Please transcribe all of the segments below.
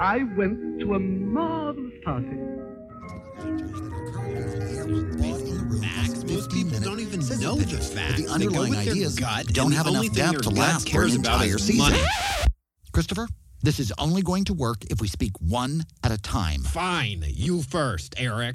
I went to a marvelous party. Facts. Most people don't even know the facts. The underlying ideas don't have enough depth to last for an entire season. Christopher, this is only going to work if we speak one at a time. Fine. You first, Eric.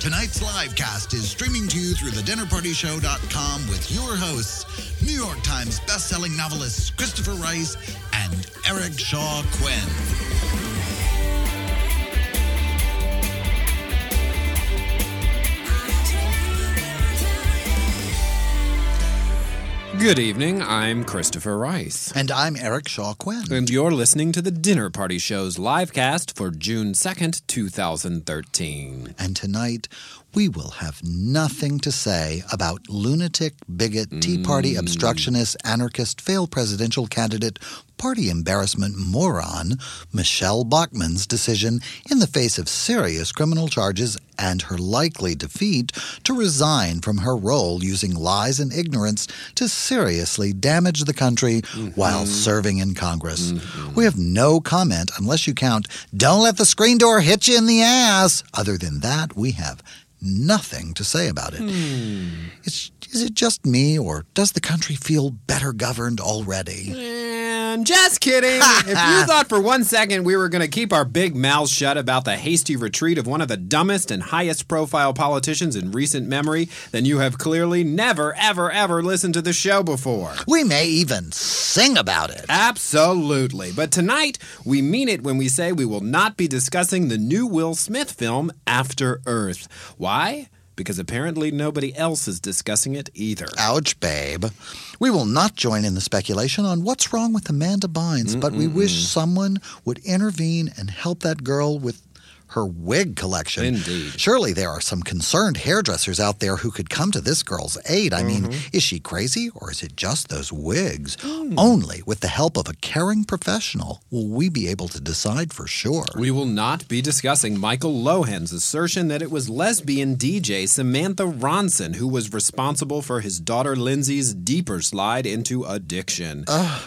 Tonight's live cast is streaming to you through thedinnerpartyshow.com with your hosts, New York Times bestselling novelists Christopher Rice and Eric Shaw Quinn. Good evening, I'm Christopher Rice. And I'm Eric Shaw Quinn. And you're listening to the Dinner Party Show's live cast for June 2nd, 2013. And tonight, we will have nothing to say about lunatic, bigot, Tea Party, obstructionist, anarchist, failed presidential candidate, party embarrassment moron, Michelle Bachmann's decision in the face of serious criminal charges and her likely defeat to resign from her role using lies and ignorance to seriously damage the country while serving in Congress. We have no comment unless you count, don't let the screen door hit you in the ass. Other than that, we have nothing to say about it. Is it just me, or does the country feel better governed already? I'm just kidding. If you thought for one second we were going to keep our big mouths shut about the hasty retreat of one of the dumbest and highest profile politicians in recent memory, then you have clearly never, ever, ever listened to the show before. We may even sing about it. Absolutely. But tonight, we mean it when we say we will not be discussing the new Will Smith film, After Earth. Why? Because apparently nobody else is discussing it either. Ouch, babe. We will not join in the speculation on what's wrong with Amanda Bynes, but we wish someone would intervene and help that girl with her wig collection. Indeed. Surely there are some concerned hairdressers out there who could come to this girl's aid. I mean, is she crazy, or is it just those wigs? Only with the help of a caring professional will we be able to decide for sure. We will not be discussing Michael Lohan's assertion that it was lesbian DJ Samantha Ronson who was responsible for his daughter Lindsay's deeper slide into addiction.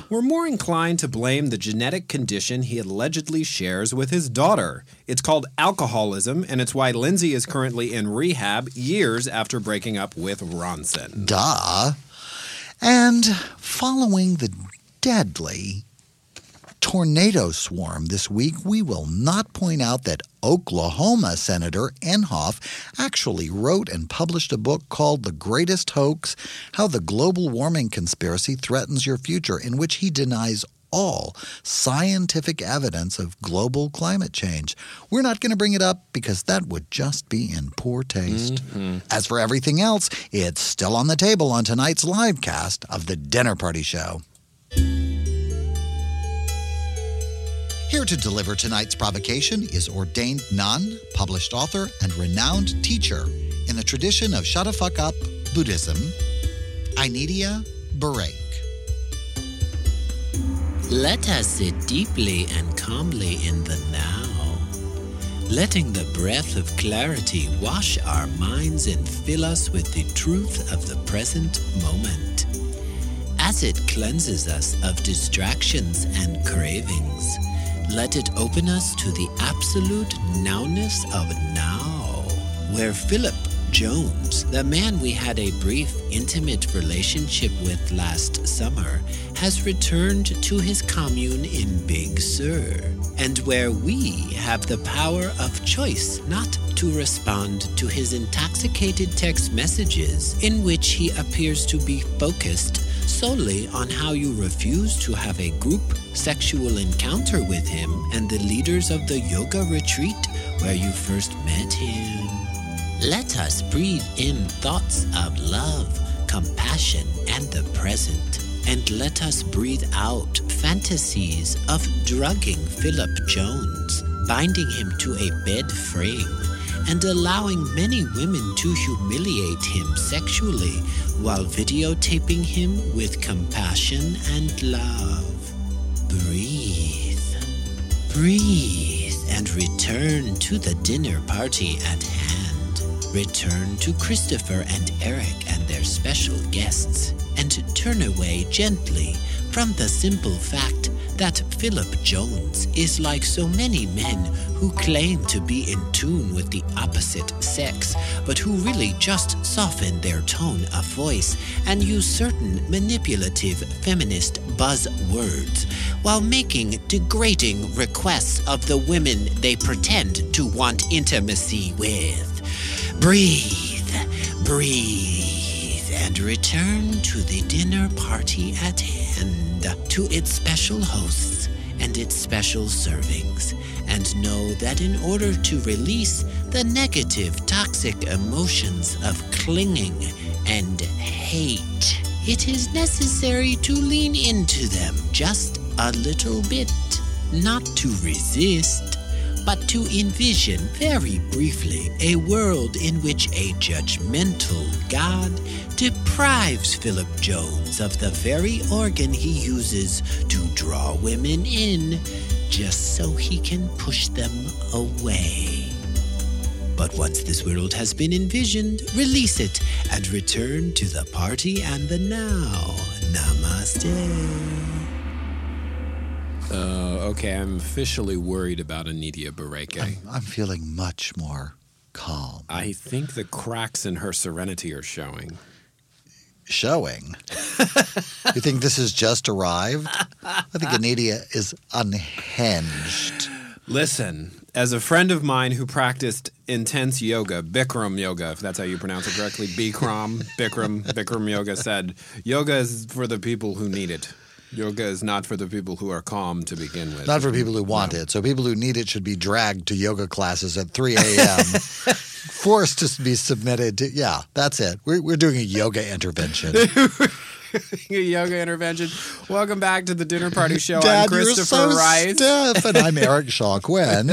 We're more inclined to blame the genetic condition he allegedly shares with his daughter. It's called alcoholism, and it's why Lindsay is currently in rehab years after breaking up with Ronson. Duh. And following the deadly tornado swarm this week, we will not point out that Oklahoma Senator Inhofe actually wrote and published a book called The Greatest Hoax: How the Global Warming Conspiracy Threatens Your Future, in which he denies all scientific evidence of global climate change. We're not going to bring it up because that would just be in poor taste. As for everything else, it's still on the table on tonight's live cast of The Dinner Party Show. Here to deliver tonight's provocation is ordained nun, published author, and renowned teacher in the tradition of Shut the Fuck Up Buddhism, Anidia Beret. Let us sit deeply and calmly in the now, letting the breath of clarity wash our minds and fill us with the truth of the present moment, as it cleanses us of distractions and cravings. Let it open us to the absolute nowness of now, where Philip Jones, the man we had a brief, intimate relationship with last summer, has returned to his commune in Big Sur, and where we have the power of choice not to respond to his intoxicated text messages in which he appears to be focused solely on how you refuse to have a group sexual encounter with him and the leaders of the yoga retreat where you first met him. Let us breathe in thoughts of love, compassion and the present, and let us breathe out fantasies of drugging Philip Jones, binding him to a bed frame, and allowing many women to humiliate him sexually while videotaping him with compassion and love. Breathe. Breathe and return to the dinner party at hand. Return to Christopher and Eric and their special guests, and turn away gently from the simple fact that Philip Jones is like so many men who claim to be in tune with the opposite sex, but who really just soften their tone of voice and use certain manipulative feminist buzzwords while making degrading requests of the women they pretend to want intimacy with. Breathe, breathe, and return to the dinner party at hand, to its special hosts and its special servings, and know that in order to release the negative, toxic emotions of clinging and hate, it is necessary to lean into them just a little bit, not to resist, but to envision very briefly a world in which a judgmental God deprives Philip Jones of the very organ he uses to draw women in, just so he can push them away. But once this world has been envisioned, release it and return to the party and the now. Namaste. Okay, I'm officially worried about Anidia Beret. I'm feeling much more calm. I think the cracks in her serenity are showing. Showing? You think this has just arrived? I think Anidia is unhinged. Listen, as a friend of mine who practiced intense yoga, Bikram yoga, if that's how you pronounce it correctly, Bikram yoga said, yoga is for the people who need it. Yoga is not for the people who are calm to begin with. Not for people who want it. So people who need it should be dragged to yoga classes at 3 a.m., forced to be submitted to, yeah, that's it. We're doing a yoga intervention. A yoga intervention. Welcome back to the Dinner Party Show. Dad, I'm Christopher Rice. And I'm Eric Shaw Quinn.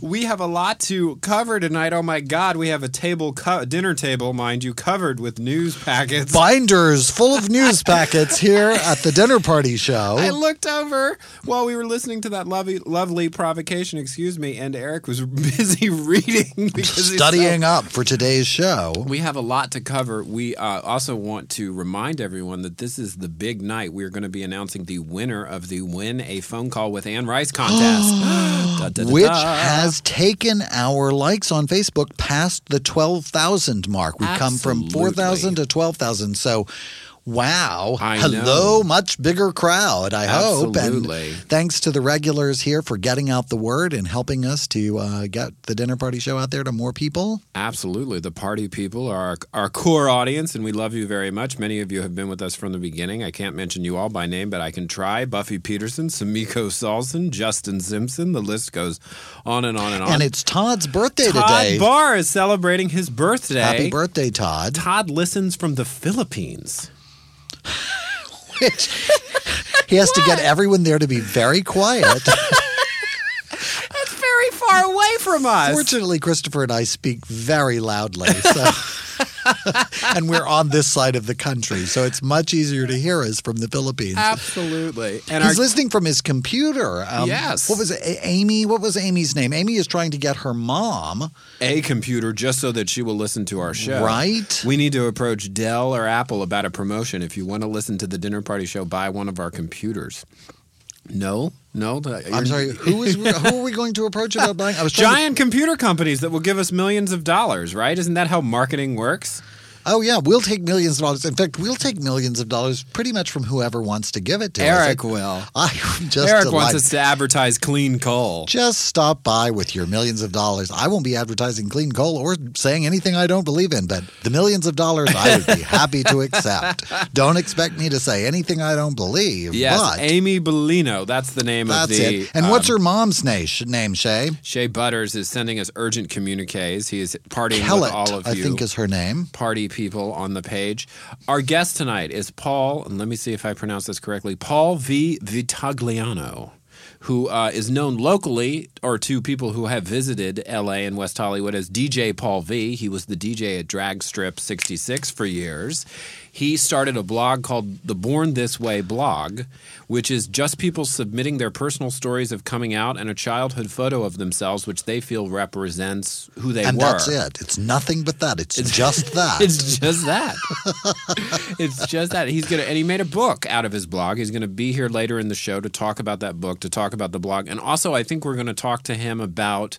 We have a lot to cover tonight. Oh my God, we have a table, dinner table, mind you, covered with news packets. Binders full of news packets here at the Dinner Party Show. I looked over while we were listening to that lovely provocation, and Eric was busy reading. Because studying up for today's show. We have a lot to cover. We also want to remind everyone that this is the big night. We're going to be announcing the winner of the Win a Phone Call with Anne Rice contest. Which has taken our likes on Facebook past the 12,000 mark. We've come from 4,000 to 12,000. So, wow. Hello, much bigger crowd, I hope. And thanks to the regulars here for getting out the word and helping us to get the Dinner Party Show out there to more people. Absolutely. The party people are our core audience, and we love you very much. Many of you have been with us from the beginning. I can't mention you all by name, but I can try. Buffy Peterson, Samiko Salson, Justin Simpson. The list goes on and on and on. And it's Todd's birthday today. Todd Barr is celebrating his birthday. Happy birthday, Todd. Todd listens from the Philippines. Which he has to get everyone there to be very quiet. That's very far away from us. Fortunately, Christopher and I speak very loudly, so and we're on this side of the country, so it's much easier to hear us from the Philippines. Absolutely. And he's listening from his computer. Yes. What was it? Amy? What was Amy's name? Amy is trying to get her mom a computer just so that she will listen to our show. Right. We need to approach Dell or Apple about a promotion. If you want to listen to the Dinner Party Show, buy one of our computers. No. I'm sorry. Who are we going to approach about buying? Computer companies that will give us millions of dollars, right? Isn't that how marketing works? Oh, yeah. We'll take millions of dollars. In fact, we'll take millions of dollars pretty much from whoever wants to give it to us. Eric will. Eric wants us to advertise clean coal. Just stop by with your millions of dollars. I won't be advertising clean coal or saying anything I don't believe in, but the millions of dollars I would be happy to accept. Don't expect me to say anything I don't believe. Yes, but Amy Bellino. That's the name of the... That's it. And what's her mom's name, Shay? Shay Butters is sending us urgent communiques. He is partying with all of you. I think is her name. Party people on the page. Our guest tonight is Paul, and let me see if I pronounce this correctly, Paul V. Vitagliano, who is known locally or to people who have visited L.A. and West Hollywood as DJ Paul V. He was the DJ at Drag Strip 66 for years. He started a blog called the Born This Way blog, which is just people submitting their personal stories of coming out and a childhood photo of themselves, which they feel represents who they were. And that's it. It's nothing but that. It's just that. It's just that. It's just that. And he made a book out of his blog. He's going to be here later in the show to talk about that book, to talk about the blog. And also, I think we're going to talk to him about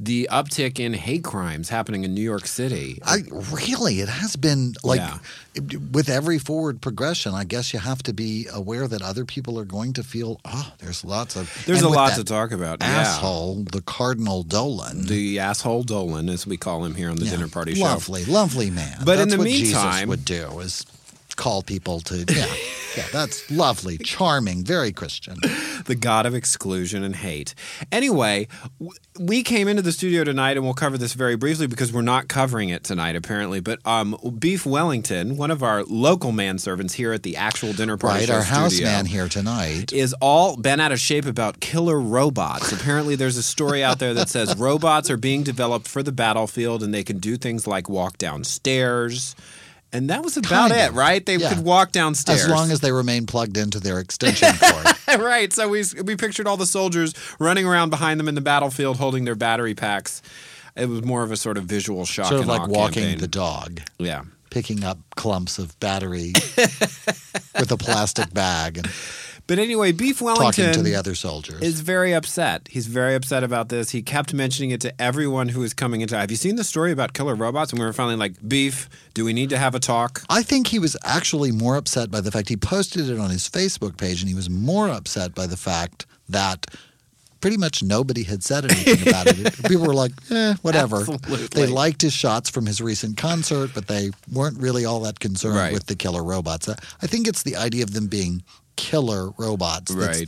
the uptick in hate crimes happening in New York City. It has been like with every forward progression, I guess you have to be aware that other people are going to feel, there's a lot to talk about. Asshole, the Cardinal Dolan. The asshole Dolan, as we call him here on the Dinner Party Show. Lovely, lovely man. But that's in the meantime, Jesus would do is call people to, that's lovely, charming, very Christian. The God of exclusion and hate. Anyway, we came into the studio tonight, and we'll cover this very briefly because we're not covering it tonight, apparently. But Beef Wellington, one of our local manservants here at the actual Dinner Party Show our house studio, man here tonight, is all bent out of shape about killer robots. Apparently, there's a story out there that says robots are being developed for the battlefield, and they can do things like walk downstairs. And that was about it, right? They could walk downstairs. As long as they remain plugged into their extension cord. Right. So we pictured all the soldiers running around behind them in the battlefield holding their battery packs. It was more of a sort of visual shock and awe campaign. Sort of like walking the dog. Yeah. Picking up clumps of battery with a plastic bag. But anyway, Beef Wellington talking to the other soldiers is very upset. He's very upset about this. He kept mentioning it to everyone who was coming into. Have you seen the story about killer robots? And we were finally like, Beef, do we need to have a talk? I think he was actually more upset by the fact he posted it on his Facebook page, and he was more upset by the fact that pretty much nobody had said anything about it. People were like, whatever. Absolutely. They liked his shots from his recent concert, but they weren't really all that concerned with the killer robots. I think it's the idea of them being killer robots. Right.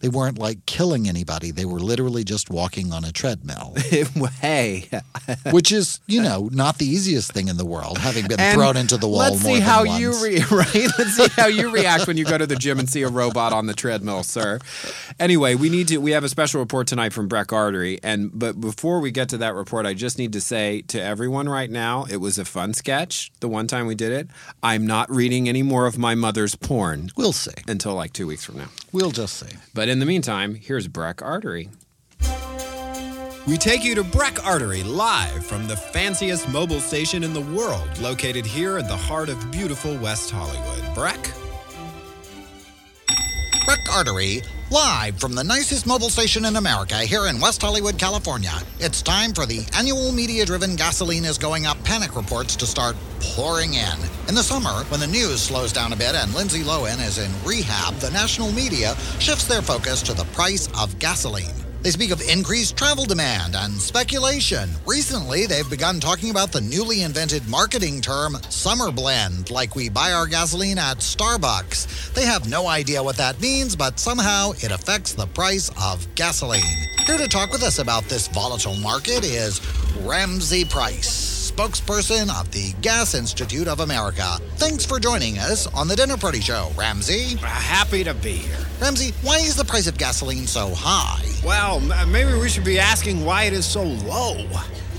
They weren't like killing anybody. They were literally just walking on a treadmill. Hey. Which is, not the easiest thing in the world, having been thrown into the wall Let's see how you react when you go to the gym and see a robot on the treadmill, sir. Anyway, we have a special report tonight from Breck Artery. But before we get to that report, I just need to say to everyone right now, it was a fun sketch the one time we did it. I'm not reading any more of my mother's porn. We'll see. Until like 2 weeks from now. We'll just see. But in the meantime, here's Breck Artery. We take you to Breck Artery live from the fanciest mobile station in the world, located here in the heart of beautiful West Hollywood. Breck Artery, live from the nicest mobile station in America, here in West Hollywood, California. It's time for the annual media-driven gasoline is going up panic reports to start pouring in. In the summer, when the news slows down a bit and Lindsay Lohan is in rehab, the national media shifts their focus to the price of gasoline. They speak of increased travel demand and speculation. Recently, they've begun talking about the newly invented marketing term, summer blend, like we buy our gasoline at Starbucks. They have no idea what that means, but somehow it affects the price of gasoline. Here to talk with us about this volatile market is Ramsey Price, spokesperson of the Gas Institute of America. Thanks for joining us on the Dinner Party Show, Ramsey. Happy to be here. Ramsey, why is the price of gasoline so high? Well, maybe we should be asking why it is so low.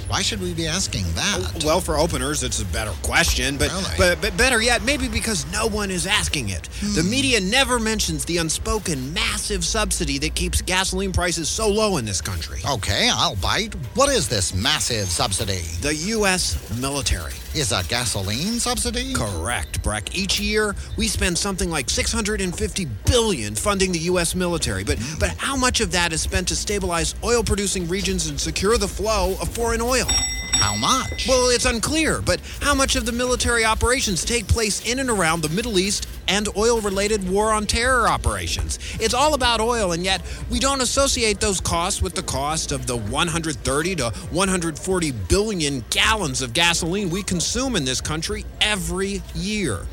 Why should we be asking that? Well, for openers, it's a better question, but really? but better yet, maybe because no one is asking it. The media never mentions the unspoken massive subsidy that keeps gasoline prices so low in this country. Okay, I'll bite. What is this massive subsidy? The U.S. military. Is a gasoline subsidy? Correct, Breck. Each year, we spend something like $650 billion funding the U.S. military. But how much of that is spent to stabilize oil-producing regions and secure the flow of foreign oil? How much? Well, it's unclear, but how much of the military operations take place in and around the Middle East and oil-related war on terror operations? It's all about oil, and yet we don't associate those costs with the cost of the 130 to 140 billion gallons of gasoline we consume in this country every year.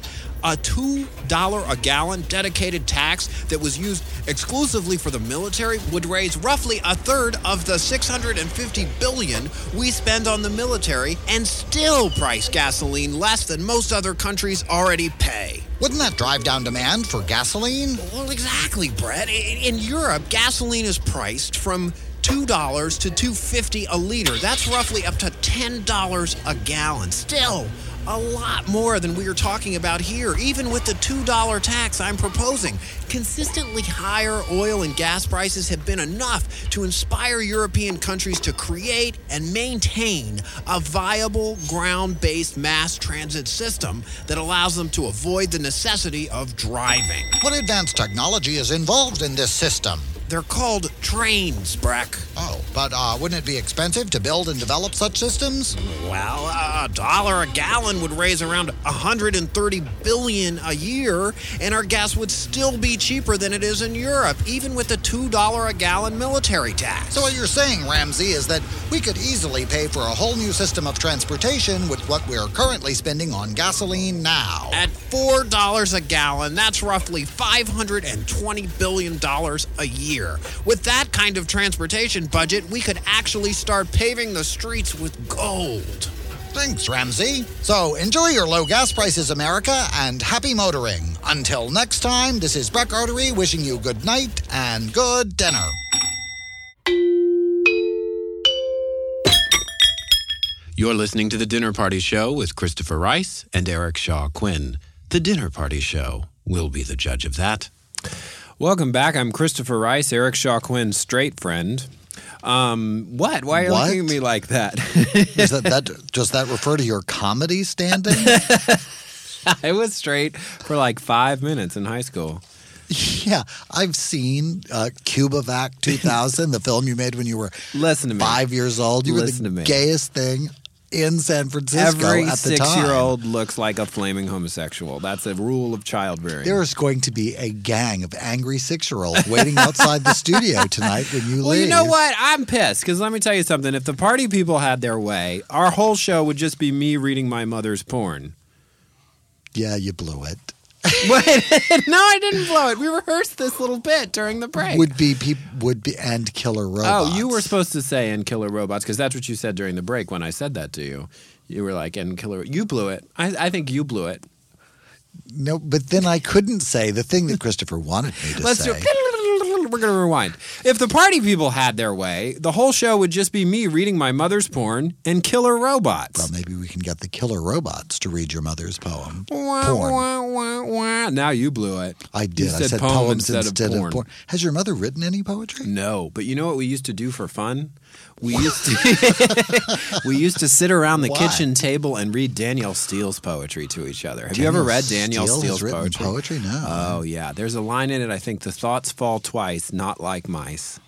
a $2 a gallon dedicated tax that was used exclusively for the military would raise roughly a third of the $650 billion we spend on the military and still price gasoline less than most other countries already pay. Wouldn't that drive down demand for gasoline? Well, exactly, Brett. In Europe, gasoline is priced from $2 to $2.50 a liter. That's roughly up to $10 a gallon. Still, a lot more than we are talking about here, even with the $2 tax I'm proposing. Consistently higher oil and gas prices have been enough to inspire European countries to create and maintain a viable ground-based mass transit system that allows them to avoid the necessity of driving. What advanced technology is involved in this system? They're called trains, Breck. Oh, but wouldn't it be expensive to build and develop such systems? Well, $1 a gallon would raise around $130 billion a year, and our gas would still be cheaper than it is in Europe, even with the $2 a gallon military tax. So what you're saying, Ramsey, is that we could easily pay for a whole new system of transportation with what we're currently spending on gasoline now. At $4 a gallon, that's roughly $520 billion a year. With that kind of transportation budget, we could actually start paving the streets with gold. Thanks, Ramsey. So enjoy your low gas prices, America, and happy motoring. Until next time, this is Breck Artery wishing you good night and good dinner. You're listening to The Dinner Party Show with Christopher Rice and Eric Shaw Quinn. The Dinner Party Show. We'll be the judge of that. Welcome back. I'm Christopher Rice, Eric Shaw Quinn's straight friend. What? Why are you looking at me like that? Does that refer to your comedy standing? I was straight for like 5 minutes in high school. Yeah, I've seen Cubavac 2000, the film you made when you were 5 years old. You were the gayest thing in San Francisco every at the time. Every 6-year-old looks like a flaming homosexual. That's a rule of childbearing. There's going to be a gang of angry 6-year-olds waiting outside the studio tonight when you leave. Well, you know what? I'm pissed, because let me tell you something. If the party people had their way, our whole show would just be me reading my mother's porn. Yeah, you blew it. Wait, no, I didn't blow it. We rehearsed this little bit during the break. Would be and killer robots. Oh, you were supposed to say and killer robots, because that's what you said during the break when I said that to you. You were like, and killer. You blew it. I think you blew it. No, but then I couldn't say the thing that Christopher wanted me to say. We're going to rewind. If the party people had their way, the whole show would just be me reading my mother's porn and killer robots. Well, maybe we can get the killer robots to read your mother's poem. Porn. Now you blew it. I did. I said poems instead of porn. Has your mother written any poetry? No, but you know what we used to do for fun? We used to sit around the kitchen table and read Danielle Steele's poetry to each other. Have you ever read Danielle Steele's poetry? No. Oh, yeah. There's a line in it, I think, the thoughts fall twice, not like mice.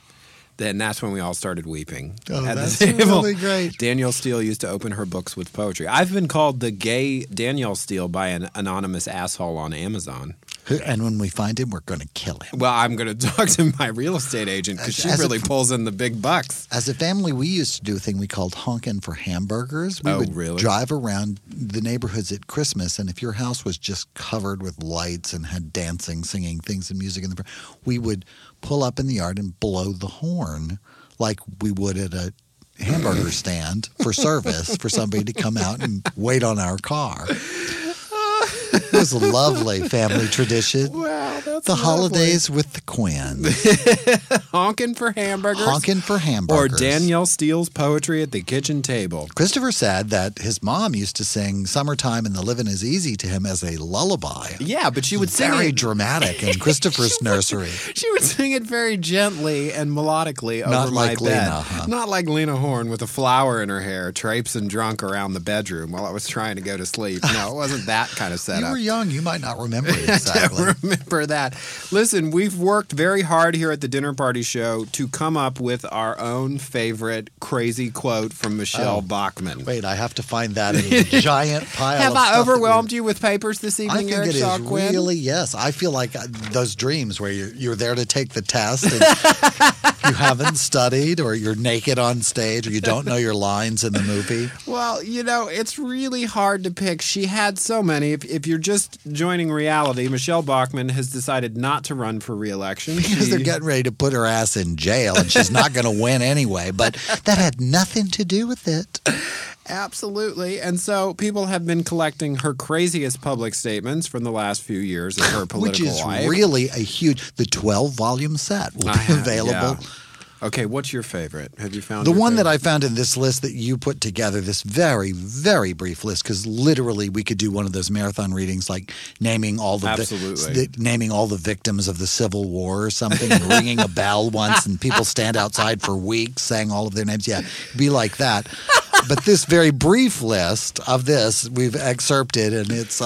Then that's when we all started weeping. Oh, that's really great. Danielle Steele used to open her books with poetry. I've been called the gay Danielle Steele by an anonymous asshole on Amazon. And when we find him, we're going to kill him. Well, I'm going to talk to my real estate agent because she really pulls in the big bucks. As a family, we used to do a thing we called honkin' for hamburgers. We would drive around the neighborhoods at Christmas, and if your house was just covered with lights and had dancing, singing things and music in the we would pull up in the yard and blow the horn like we would at a hamburger stand for service for somebody to come out and wait on our car. It was a lovely family tradition. Wow, that's the lovely. Holidays with the Quinns. Honking for hamburgers. Honking for hamburgers. Or Danielle Steele's poetry at the kitchen table. Christopher said that his mom used to sing Summertime and the Livin' is Easy to him as a lullaby. Yeah, but she would sing it. Very dramatic in Christopher's nursery. She would sing it very gently and melodically over my bed. Not like Lena, huh? Not like Lena Horne with a flower in her hair, traipsing drunk around the bedroom while I was trying to go to sleep. No, it wasn't that kind of setup. You were young. You might not remember it exactly. I don't remember that. Listen, we've worked very hard here at the Dinner Party Show to come up with our own favorite crazy quote from Michelle Bachmann. Wait, I have to find that in a giant pile of stuff. Have I overwhelmed you with papers this evening, Eric Shaw Quinn? I think it is really, yes. I feel like those dreams where you're there to take the test and you haven't studied, or you're naked on stage, or you don't know your lines in the movie? Well, you know, it's really hard to pick. She had so many. If you're just joining reality, Michelle Bachmann has decided not to run for re-election. Because they're getting ready to put her ass in jail, and she's not going to win anyway. But that had nothing to do with it. Absolutely. And so people have been collecting her craziest public statements from the last few years of her political life. Which is really a huge... The 12-volume set will be available. Yeah. Okay, what's your favorite? Have you found the one favorite? That I found in this list that you put together, this very, very brief list, because literally we could do one of those marathon readings, like naming all the naming all the victims of the Civil War or something, and ringing a bell once, and people stand outside for weeks saying all of their names. Yeah, be like that. But this very brief list of this we've excerpted, and it's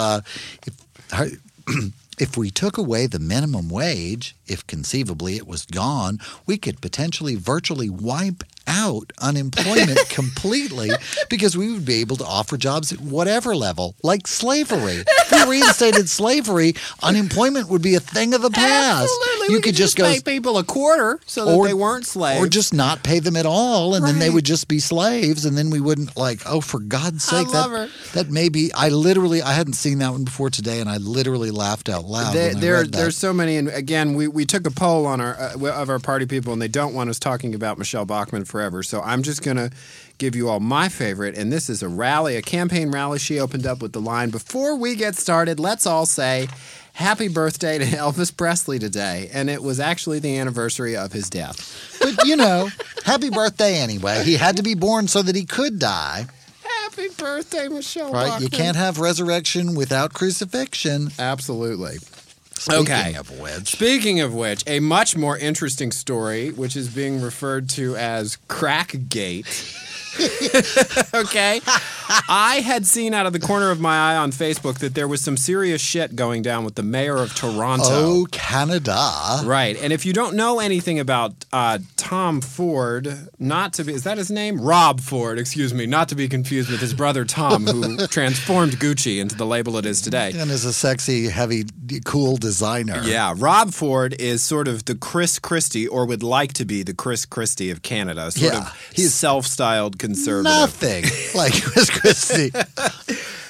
if we took away the minimum wage, if conceivably it was gone, we could potentially virtually wipe out unemployment completely, because we would be able to offer jobs at whatever level, like slavery. If we reinstated slavery, unemployment would be a thing of the past. Absolutely. You could just pay people a quarter so that they weren't slaves. Or just not pay them at all, and then they would just be slaves, and then we wouldn't, like, oh, for God's sake. That may be, I hadn't seen that one before today, and I literally laughed out loud. There's so many, and again, we took a poll on of our party people, and they don't want us talking about Michelle Bachmann forever. So I'm just going to give you all my favorite, and this is a campaign rally she opened up with the line, "Before we get started, let's all say happy birthday to Elvis Presley today." And it was actually the anniversary of his death. But, you know, happy birthday anyway. He had to be born so that he could die. Happy birthday, Michelle Bachmann. Right? You can't have resurrection without crucifixion. Absolutely. Speaking of which, a much more interesting story, which is being referred to as Crackgate. Okay? I had seen out of the corner of my eye on Facebook that there was some serious shit going down with the mayor of Toronto. Oh, Canada. Right. And if you don't know anything about Tom Ford, is that his name? Rob Ford, excuse me, not to be confused with his brother Tom, who transformed Gucci into the label it is today. And is a sexy, heavy, cool designer. Yeah. Rob Ford is sort of the Chris Christie, or would like to be the Chris Christie of Canada. He's self-styled conservative. Nothing like Chris Christie.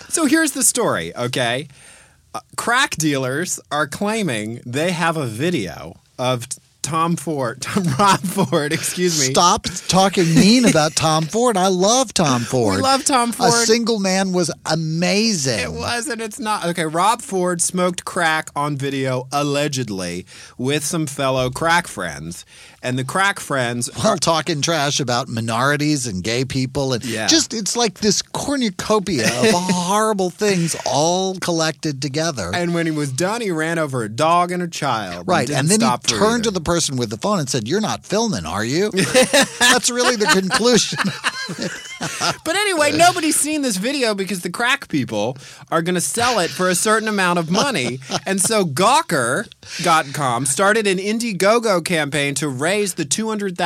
So here's the story, okay? Crack dealers are claiming they have a video of Rob Ford, excuse me. Stop talking mean about Tom Ford. I love Tom Ford. We love Tom Ford. A Single Man was amazing. It was, and it's not. Okay, Rob Ford smoked crack on video, allegedly, with some fellow crack friends. And the crack friends are talking trash about minorities and gay people. And just, it's like this cornucopia of horrible things all collected together. And when he was done, he ran over a dog and a child. Right. And then he turned to the person with the phone and said, "You're not filming, are you?" That's really the conclusion. But anyway, nobody's seen this video because the crack people are going to sell it for a certain amount of money. And so Gawker.com started an Indiegogo campaign to raise the $200,000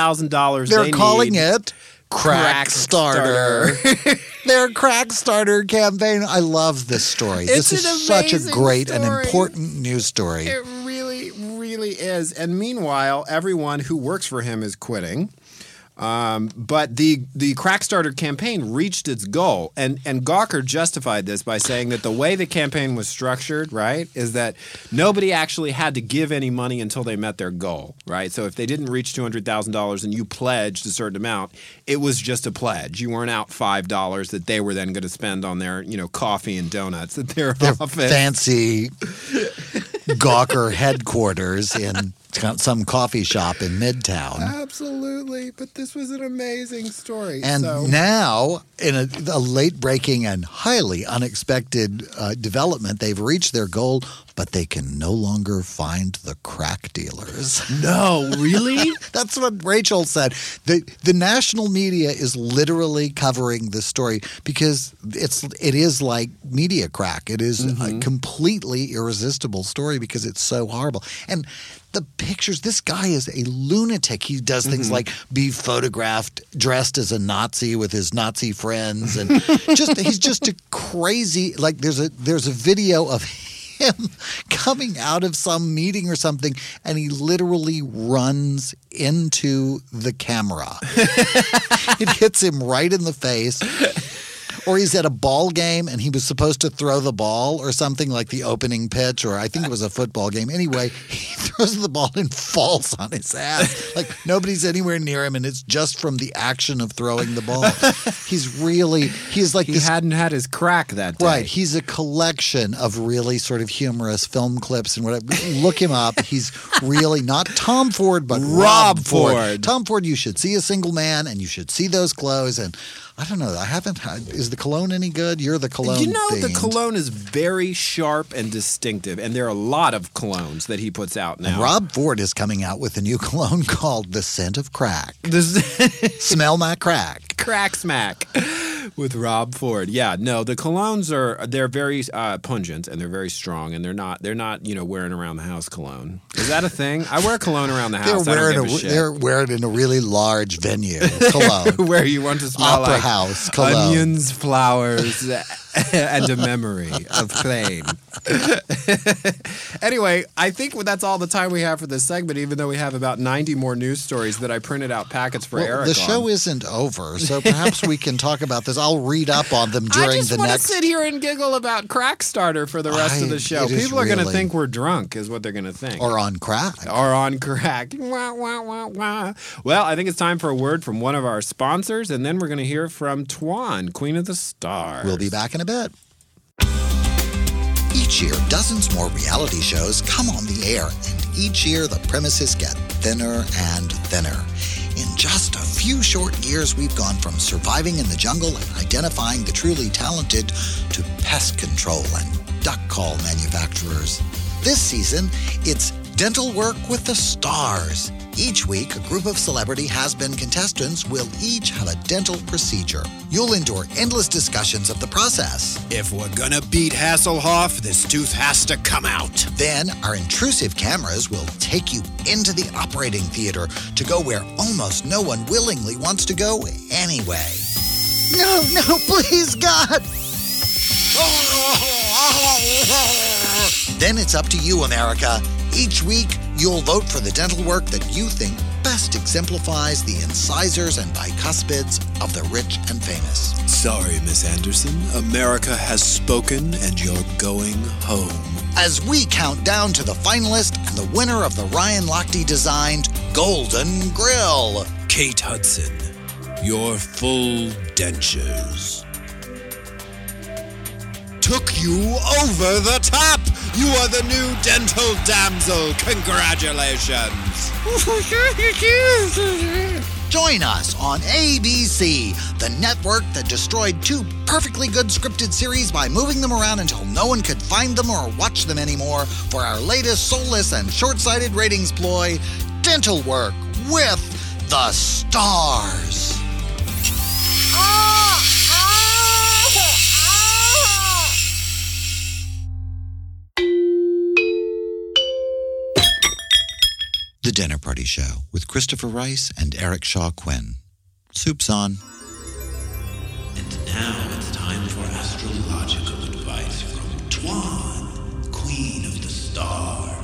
they need. They're calling it Crackstarter. Their Crackstarter campaign. I love this story. This is such a great and important news story. It really is. And meanwhile, everyone who works for him is quitting. But the Crackstarter campaign reached its goal, and Gawker justified this by saying that the way the campaign was structured, right, is that nobody actually had to give any money until they met their goal, right? So if they didn't reach $200,000 and you pledged a certain amount, it was just a pledge. You weren't out $5 that they were then going to spend on their, coffee and donuts at their office. Fancy Gawker headquarters in some coffee shop in Midtown. Absolutely. But this was an amazing story. And now, in a late-breaking and highly unexpected development, they've reached their goal, but they can no longer find the crack dealers. No, really? That's what Rachel said. The national media is literally covering this story because it is like media crack. It is a completely irresistible story because it's so horrible. And the pictures, this guy is a lunatic. He does things like be photographed dressed as a Nazi with his Nazi friends, and he's just a crazy, like there's a video of him coming out of some meeting or something, and he literally runs into the camera. It hits him right in the face. Or he's at a ball game and he was supposed to throw the ball or something, like the opening pitch, or I think it was a football game. Anyway, he throws the ball and falls on his ass. Like, nobody's anywhere near him, and it's just from the action of throwing the ball. He hadn't had his crack that day. Right. He's a collection of really sort of humorous film clips and whatever. Look him up. He's really not Tom Ford, but Rob Ford. Tom Ford, you should see A Single Man, and you should see those clothes, and I don't know. I haven't had. Is the cologne any good? You're the cologne. The cologne is very sharp and distinctive, and there are a lot of colognes that he puts out now. And Rob Ford is coming out with a new cologne called The Scent of Crack. Smell my crack. Crack smack. With Rob Ford, yeah, no, the colognes they're very pungent, and they're very strong, and they're not wearing around the house cologne. Is that a thing? I wear cologne around the house. They're wearing in a really large venue cologne where you want to smell opera like house cologne, onions, flowers, and a memory of fame. Anyway, I think that's all the time we have for this segment, even though we have about 90 more news stories that I printed out packets for Eric. The show isn't over, so perhaps we can talk about this. I'll read up on them during the next... I just want to sit here and giggle about Crackstarter for the rest of the show. People are going to think we're drunk, is what they're going to think. Or on crack. Wah, wah, wah, wah. Well, I think it's time for a word from one of our sponsors, and then we're going to hear from Twan, Queen of the Stars. We'll be back in a bit. Each year, dozens more reality shows come on the air, and each year the premises get thinner and thinner. In just a few short years, we've gone from surviving in the jungle and identifying the truly talented to pest control and duck call manufacturers. This season, it's Dental Work with the Stars. Each week, a group of celebrity has-been contestants will each have a dental procedure. You'll endure endless discussions of the process. If we're gonna beat Hasselhoff, this tooth has to come out. Then, our intrusive cameras will take you into the operating theater to go where almost no one willingly wants to go anyway. No, please, God! Then it's up to you, America. Each week, you'll vote for the dental work that you think best exemplifies the incisors and bicuspids of the rich and famous. Sorry, Miss Anderson. America has spoken, and you're going home. As we count down to the finalist and the winner of the Ryan Lochte-designed Golden Grill. Kate Hudson, your full dentures took you over the top. You are the new dental damsel. Congratulations. Join us on ABC, the network that destroyed two perfectly good scripted series by moving them around until no one could find them or watch them anymore, for our latest soulless and short-sighted ratings ploy, Dental Work with the Stars. The Dinner Party Show with Christopher Rice and Eric Shaw Quinn. Soup's on. And now it's time for astrological advice from Twan, Queen of the Stars.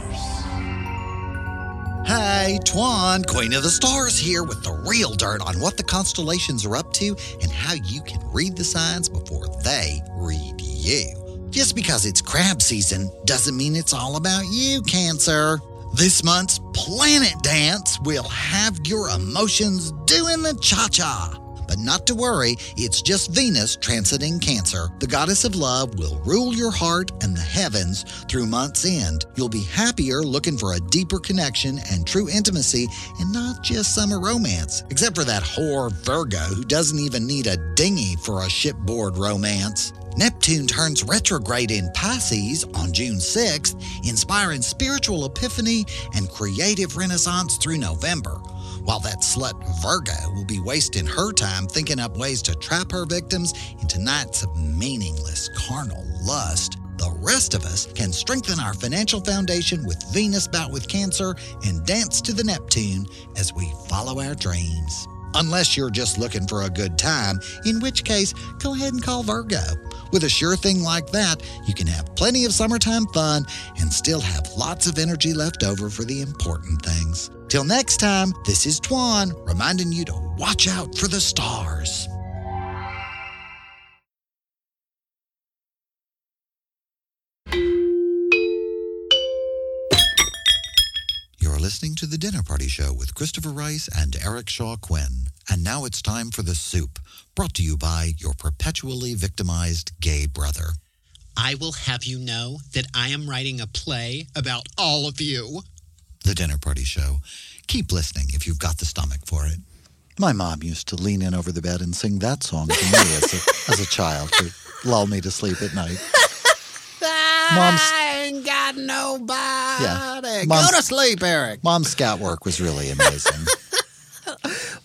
Hey, Twan, Queen of the Stars here with the real dirt on what the constellations are up to and how you can read the signs before they read you. Just because it's crab season doesn't mean it's all about you, Cancer. This month's Planet Dance will have your emotions doing the cha-cha. But not to worry, it's just Venus transiting Cancer. The goddess of love will rule your heart and the heavens through month's end. You'll be happier, looking for a deeper connection and true intimacy, and not just summer romance. Except for that whore Virgo, who doesn't even need a dinghy for a shipboard romance. Neptune turns retrograde in Pisces on June 6th, inspiring spiritual epiphany and creative renaissance through November, while that slut Virgo will be wasting her time thinking up ways to trap her victims into nights of meaningless carnal lust. The rest of us can strengthen our financial foundation with Venus bout with Cancer and dance to the Neptune as we follow our dreams. unless you're just looking for a good time, in which case, go ahead and call Virgo. With a sure thing like that, you can have plenty of summertime fun and still have lots of energy left over for the important things. Till next time, this is Twan reminding you to watch out for the stars. You're listening to The Dinner Party Show with Christopher Rice and Eric Shaw Quinn. And now it's time for The Soup, brought to you by your perpetually victimized gay brother. I will have you know that I am writing a play about all of you. The Dinner Party Show. Keep listening if you've got the stomach for it. My mom used to lean in over the bed and sing that song to me as a child to lull me to sleep at night. I ain't got nobody. Yeah. Go to sleep, Eric. Mom's scout work was really amazing.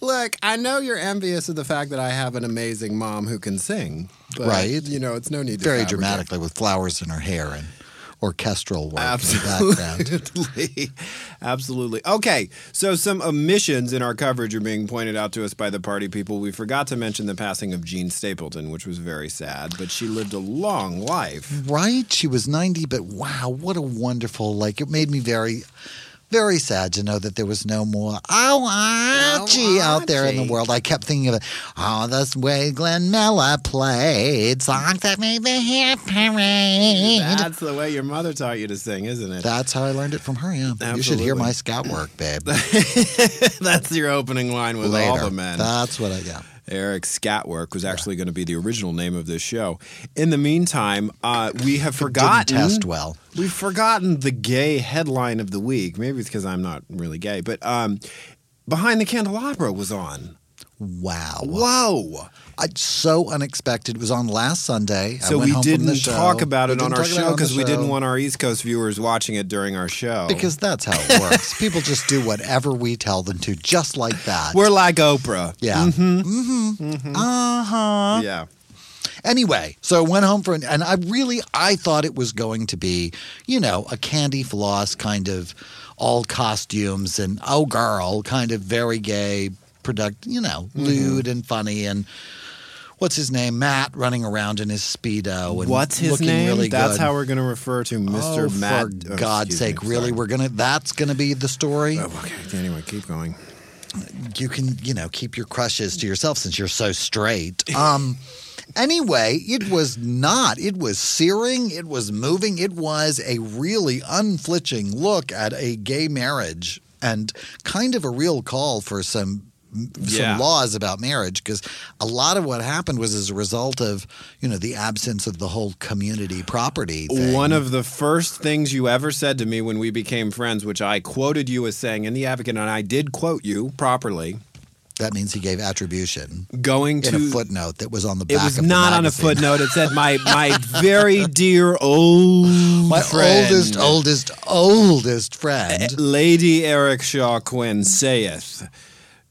Look, I know you're envious of the fact that I have an amazing mom who can sing. But, right. You know, it's no need to fabricate. Very dramatically with flowers in her hair and orchestral work. Absolutely. Okay, so some omissions in our coverage are being pointed out to us by the party people. We forgot to mention the passing of Jean Stapleton, which was very sad, but she lived a long life. Right? She was 90, but wow, what a wonderful, it made me very, very sad to know that there was no more ouchie out there in the world. I kept thinking of it. Oh, this way Glenn Miller played songs that made the hit parade. That's the way your mother taught you to sing, isn't it? That's how I learned it from her, yeah. Absolutely. You should hear my scout work, babe. That's your opening line with Later. All the men. That's what I got. Eric Scatwork was actually going to be the original name of this show. In the meantime, we have forgotten. Didn't test well. We've forgotten the gay headline of the week. Maybe it's because I'm not really gay, but Behind the Candelabra was on. Wow. Whoa. So unexpected. It was on last Sunday. So we didn't talk about it on our show because we didn't want our East Coast viewers watching it during our show. Because that's how it works. People just do whatever we tell them to, just like that. We're like Oprah. Yeah. Mm-hmm. Mm-hmm. Uh-huh. Yeah. Anyway, so I went home and I thought it was going to be, a Candy Floss kind of all costumes and oh girl kind of very gay product, lewd and funny, and what's his name? Matt running around in his Speedo. And what's his name? Really that's good. How we're going to refer to Mr. Matt. For God's sake, really? That's going to be the story? Oh, okay. Anyway, keep going. You can, keep your crushes to yourself since you're so straight. Anyway, it was not. It was searing. It was moving. It was a really unflinching look at a gay marriage and kind of a real call for some laws about marriage, because a lot of what happened was as a result of, the absence of the whole community property thing. One of the first things you ever said to me when we became friends, which I quoted you as saying in The Advocate, and I did quote you properly. That means he gave attribution. Going to in a footnote that was on the back of the magazine. It was not on a footnote. It said my very dear friend. oldest friend. Lady Eric Shaw Quinn saith,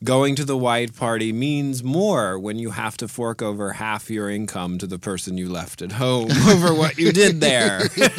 going to the white party means more when you have to fork over half your income to the person you left at home over what you did there. Right,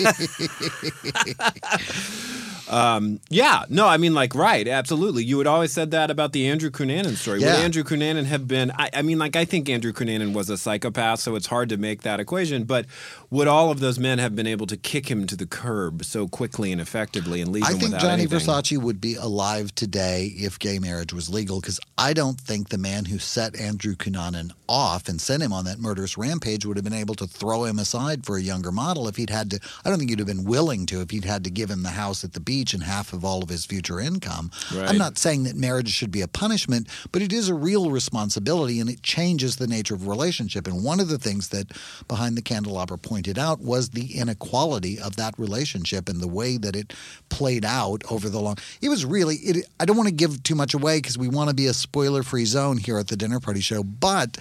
absolutely. You had always said that about the Andrew Cunanan story. Yeah. Would Andrew Cunanan have been, I think Andrew Cunanan was a psychopath, so it's hard to make that equation, but would all of those men have been able to kick him to the curb so quickly and effectively and leave him without anything? I think Johnny Versace would be alive today if gay marriage was legal, because I don't think the man who set Andrew Cunanan off and sent him on that murderous rampage would have been able to throw him aside for a younger model if he'd had to, I don't think he'd have been willing to if he'd had to give him the house at the beach and half of all of his future income. Right. I'm not saying that marriage should be a punishment, but it is a real responsibility, and it changes the nature of relationship. And one of the things that Behind the Candelabra pointed out was the inequality of that relationship and the way that it played out over the long... It was really... I don't want to give too much away because we want to be a spoiler-free zone here at the Dinner Party Show, but...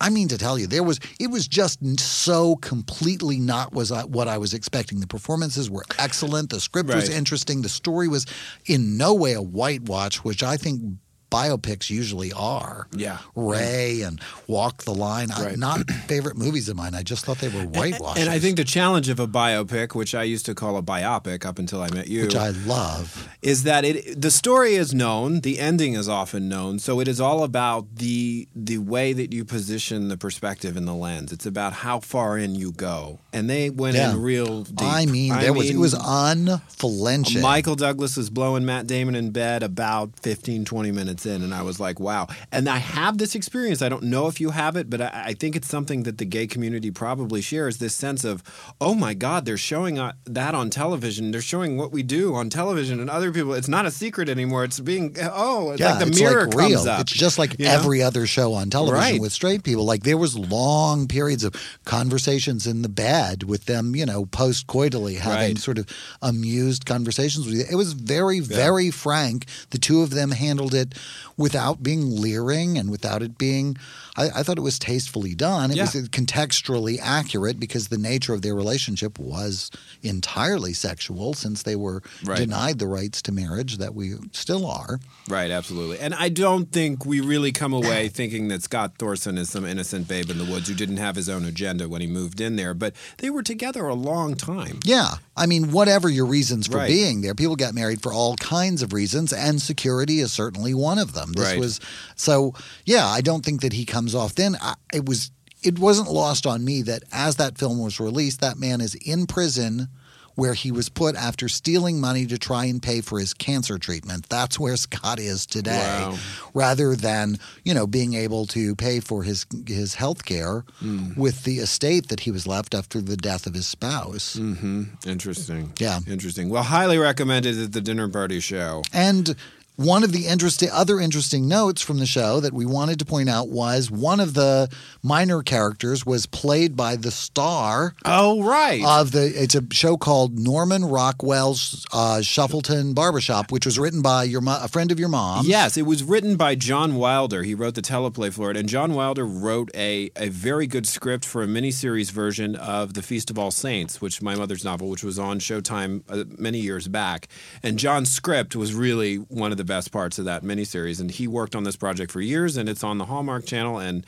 I mean to tell you, it was just so completely not what I was expecting. The performances were excellent. The script was interesting. The story was in no way a whitewash, which I think biopics usually are. Yeah. Ray and Walk the Line. Right. Not favorite movies of mine. I just thought they were whitewashes. And I think the challenge of a biopic, which I used to call a biopic up until I met you. Which I love. Is that the story is known. The ending is often known. So it is all about the way that you position the perspective and the lens. It's about how far in you go. And they went in real deep. It was unflinching. Michael Douglas is blowing Matt Damon in bed about 15, 20 minutes in, and I was like, wow. And I have this experience. I don't know if you have it, but I think it's something that the gay community probably shares, this sense of, oh my God, they're showing that on television. They're showing what we do on television and other people. It's not a secret anymore. It's being, like the mirror like comes up. It's just like every other show on television with straight people. Like there was long periods of conversations in the bed with them, post-coitally having sort of amused conversations with you. It was very, very frank. The two of them handled it without being leering and without it being – I thought it was tastefully done. It was contextually accurate because the nature of their relationship was entirely sexual since they were denied the rights to marriage that we still are. Right, absolutely. And I don't think we really come away thinking that Scott Thorson is some innocent babe in the woods who didn't have his own agenda when he moved in there. But they were together a long time. Yeah. I mean, whatever your reasons for being there, people got married for all kinds of reasons, and security is certainly one of them. This was so. Yeah, I don't think that he comes off. Then it wasn't lost on me that as that film was released, that man is in prison where he was put after stealing money to try and pay for his cancer treatment. That's where Scott is today, rather than being able to pay for his health care with the estate that he was left after the death of his spouse. Mm-hmm. Interesting. Yeah. Interesting. Well, highly recommended at the dinner party show. And one of the other interesting notes from the show that we wanted to point out was one of the minor characters was played by the star. Oh, right. It's a show called Norman Rockwell's Shuffleton Barbershop, which was written by a friend of your mom. Yes, it was written by John Wilder. He wrote the teleplay for it, and John Wilder wrote a very good script for a miniseries version of The Feast of All Saints, which my mother's novel, which was on Showtime many years back. And John's script was really one of the best parts of that miniseries, and he worked on this project for years, and it's on the Hallmark Channel, and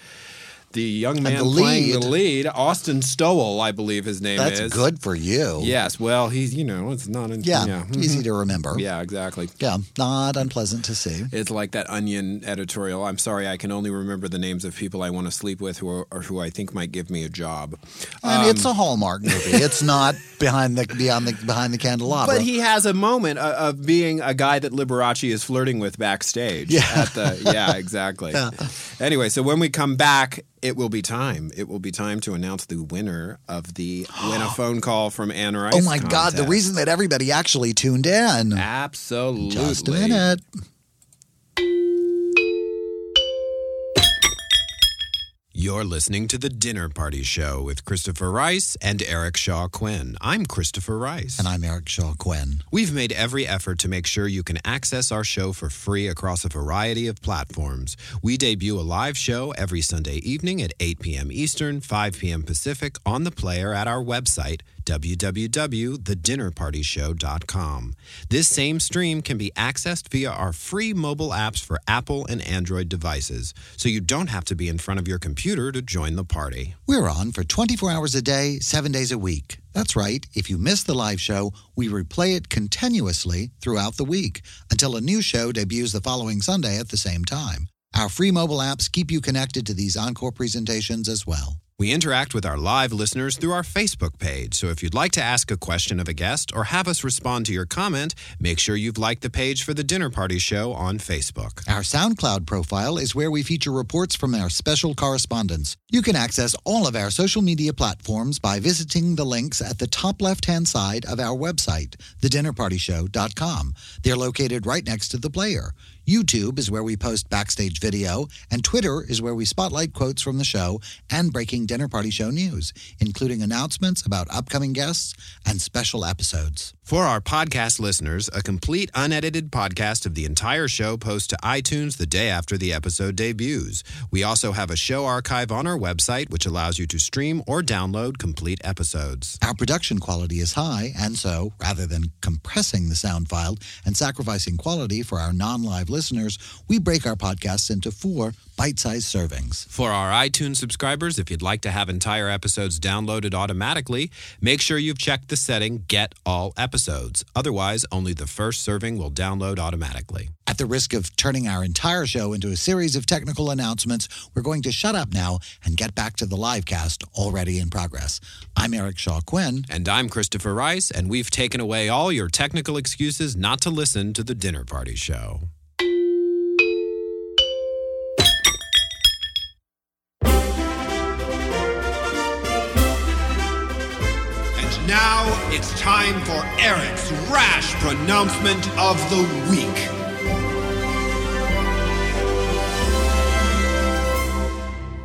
the young man playing the lead, Austin Stowell, I believe his name is. That's good for you. Yes. Well, he's, it's not... easy to remember. Yeah, exactly. Yeah, not unpleasant to see. It's like that Onion editorial. I'm sorry, I can only remember the names of people I want to sleep with or who I think might give me a job. And it's a Hallmark movie. It's not Behind the Candelabra. But he has a moment of being a guy that Liberace is flirting with backstage. Yeah. Exactly. Yeah. Anyway, so when we come back... It will be time to announce the winner of the Win a Phone Call from Anne Rice. Oh, my contest. God. The reason that everybody actually tuned in. Absolutely. Just a minute. You're listening to The Dinner Party Show with Christopher Rice and Eric Shaw Quinn. I'm Christopher Rice. And I'm Eric Shaw Quinn. We've made every effort to make sure you can access our show for free across a variety of platforms. We debut a live show every Sunday evening at 8 p.m. Eastern, 5 p.m. Pacific on the player at our website, www.thedinnerpartyshow.com. This same stream can be accessed via our free mobile apps for Apple and Android devices, so you don't have to be in front of your computer to join the party. We're on for 24 hours a day, 7 days a week. That's right, if you miss the live show, we replay it continuously throughout the week until a new show debuts the following Sunday at the same time. Our free mobile apps keep you connected to these encore presentations as well. We interact with our live listeners through our Facebook page, so if you'd like to ask a question of a guest or have us respond to your comment, make sure you've liked the page for The Dinner Party Show on Facebook. Our SoundCloud profile is where we feature reports from our special correspondents. You can access all of our social media platforms by visiting the links at the top left-hand side of our website, thedinnerpartyshow.com. They're located right next to the player. YouTube is where we post backstage video, and Twitter is where we spotlight quotes from the show and breaking Dinner Party Show news, including announcements about upcoming guests and special episodes. For our podcast listeners, a complete unedited podcast of the entire show posts to iTunes the day after the episode debuts. We also have a show archive on our website, which allows you to stream or download complete episodes. Our production quality is high, and so, rather than compressing the sound file and sacrificing quality for our non-live listeners, we break our podcasts into 4 bite-sized servings. For our iTunes subscribers, if you'd like to have entire episodes downloaded automatically, make sure you've checked the setting Get All Episodes. Otherwise, only the first serving will download automatically. At the risk of turning our entire show into a series of technical announcements, we're going to shut up now and get back to the live cast already in progress. I'm Eric Shaw Quinn. And I'm Christopher Rice, and we've taken away all your technical excuses not to listen to the Dinner Party Show. Now it's time for Eric's rash pronouncement of the week.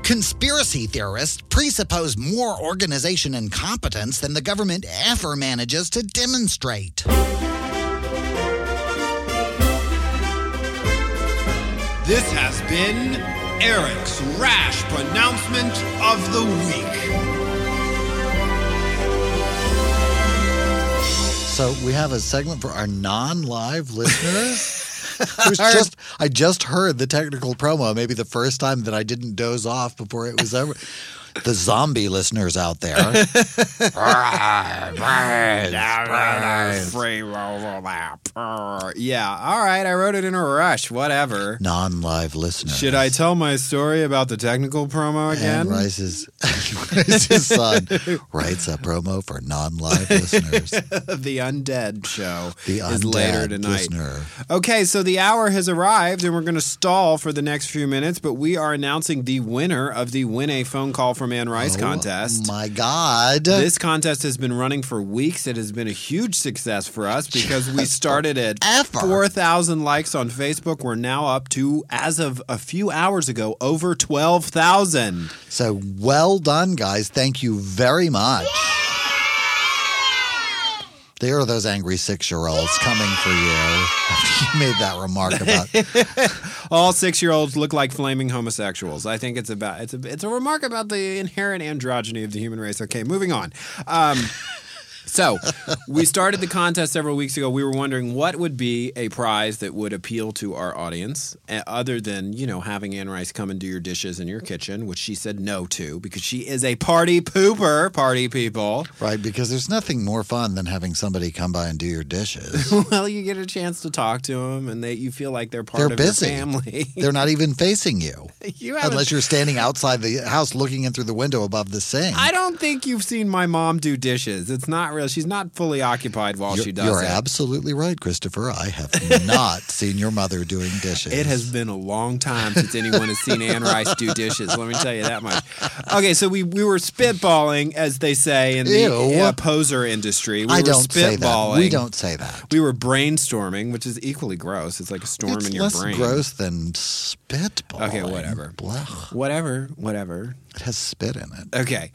Conspiracy theorists presuppose more organization and competence than the government ever manages to demonstrate. This has been Eric's rash pronouncement of the week. So we have a segment for our non-live listeners. I just heard the technical promo, maybe the first time that I didn't doze off before it was over. The zombie listeners out there. Yeah, all right, I wrote it in a rush, whatever. Non-live listeners. Should I tell my story about the technical promo again? Rice's son writes a promo for non-live listeners. The Undead Show is later tonight. Listener. Okay, so the hour has arrived, and we're going to stall for the next few minutes, but we are announcing the winner of the Win a Phone Call from Anne Rice contest. My God. This contest has been running for weeks. It has been a huge success for us because we started at 4,000 likes on Facebook. We're now up to, as of a few hours ago, over 12,000. So well done, guys. Thank you very much. Yeah! There are those angry 6-year-olds coming for you after you made that remark about all 6-year-olds look like flaming homosexuals. I think it's a remark about the inherent androgyny of the human race. Okay, moving on. So we started the contest several weeks ago. We were wondering what would be a prize that would appeal to our audience other than, you know, having Anne Rice come and do your dishes in your kitchen, which she said no to because she is a party pooper, party people. Right, because there's nothing more fun than having somebody come by and do your dishes. Well, you get a chance to talk to them and you feel like they're part of your family. They're not even facing you. Unless you're standing outside the house looking in through the window above the sink. I don't think you've seen my mom do dishes. It's not really. She's not fully occupied while she does it. You're absolutely right, Christopher. I have not seen your mother doing dishes. It has been a long time since anyone has seen Anne Rice do dishes. Let me tell you that much. Okay, so we were spitballing, as they say in the poser industry. We don't say that. We were brainstorming, which is equally gross. It's like a storm in your brain. It's less gross than spitballing. Okay, whatever. Blech. Whatever. It has spit in it. Okay.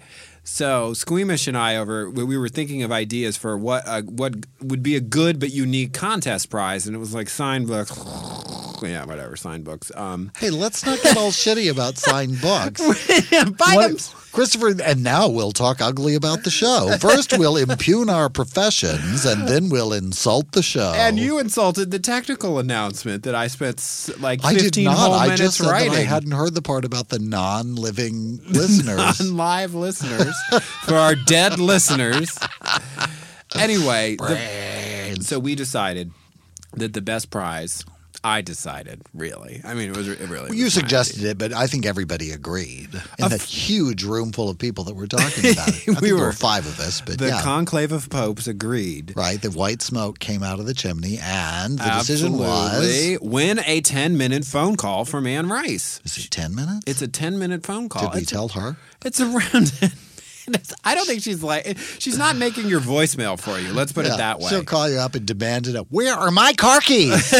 So Squeamish and I we were thinking of ideas for what would be a good but unique contest prize, and it was like signed books. Yeah, whatever, signed books. Hey, let's not get all shitty about signed books. Buy them. Christopher, and now we'll talk ugly about the show. First, we'll impugn our professions, and then we'll insult the show. And you insulted the technical announcement that I spent like 15 whole minutes writing. I just said that I hadn't heard the part about the non-living listeners. Non-live listeners. For our dead listeners. Anyway, so we decided that the best prize... I decided, really. I mean, it really was you suggested it, but I think everybody agreed. In that huge room full of people that were talking about it. There were 5 of us, but The conclave of popes agreed. Right, the white smoke came out of the chimney, and the decision was... Win a 10-minute phone call from Anne Rice. Is it 10 minutes? It's a 10-minute phone call. Did we tell her? It's around 10. I don't think she's not making your voicemail for you. Let's put it that way. She'll call you up and demand it. Where are my car keys?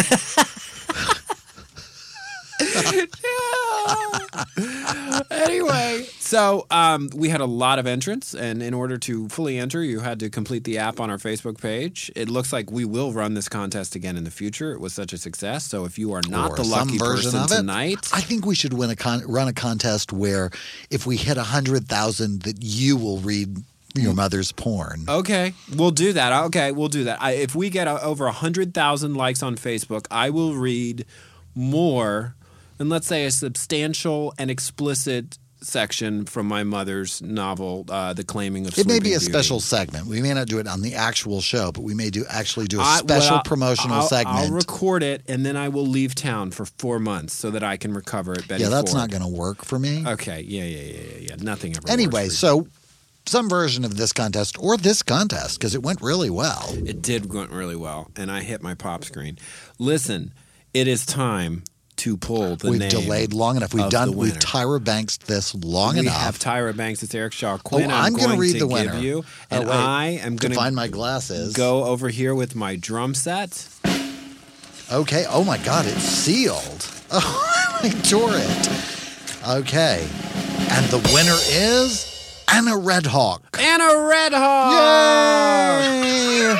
Anyway, So we had a lot of entrants, and in order to fully enter, you had to complete the app on our Facebook page. It looks like we will run this contest again in the future. It was such a success. So if you are not the lucky person tonight, I think we should win run a contest where if we hit 100,000, that you will read your mother's porn. Okay, we'll do that. Okay, we'll do that. If we get over 100,000 likes on Facebook, I will read more than, let's say, a substantial and explicit section from my mother's novel, The Claiming of Sleeping Beauty. It may be a special segment. We may not do it on the actual show, but we may do a special promotional segment. I'll record it, and then I will leave town for 4 months so that I can recover it better. Yeah, that's not going to work for me. Okay, yeah. Nothing ever anyway, so some version of this contest, or this contest, because it went really well. It did went really well, and I hit my pop screen. Listen, it is time to pull the name. We've delayed long enough. We've Tyra Banks this long enough. We have Tyra Banks. It's Eric Shaw Quinn. I'm going to read the winner. You, and I am going to find my glasses. Go over here with my drum set. Okay. Oh my God, it's sealed. Oh, I tore it. Okay, and the winner is Anna Redhawk. Yay!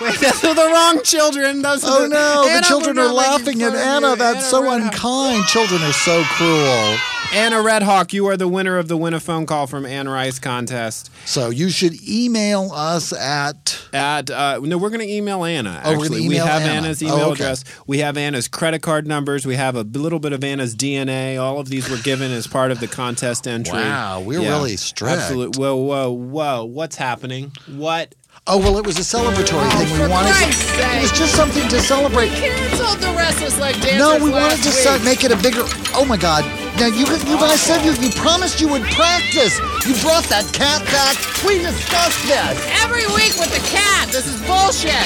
Wait, those are the wrong children. The children are laughing at Anna. That's so unkind. Children are so cruel. Anna Redhawk, you are the winner of the Win a Phone Call from Anne Rice contest. So you should email us at we're going to email Anna. Actually, we have Anna's email address. We have Anna's credit card numbers. We have a little bit of Anna's DNA. All of these were given as part of the contest entry. Wow, we're really strict. Absolutely. Whoa. What's happening? What? Oh, well, it was a celebratory thing. We wanted to, it was just something to celebrate. We canceled the Restless Leg Dancers. No, we wanted to make it a bigger. Oh my God! Now you guys said you promised you would practice. You brought that cat back. We discussed this every week with the cat. This is bullshit.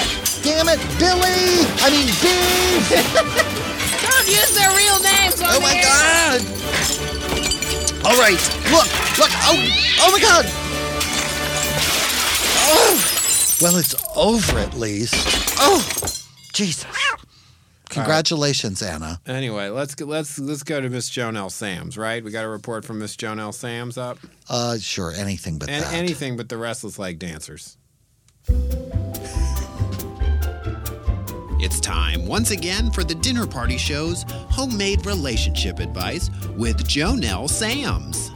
Damn it, Billy! I mean, Beef. Don't use their real names on the air. Oh my God! All right, look! Oh my God! Oh. Well, it's over at least. Oh, Jesus! Congratulations, Anna. Anyway, let's go to Miss JoNelle Sams. Right, we got a report from Miss JoNelle Sams up. Sure, anything but that. Anything but the Restless Leg Dancers. It's time once again for the Dinner Party Show's homemade relationship advice with JoNelle Sams.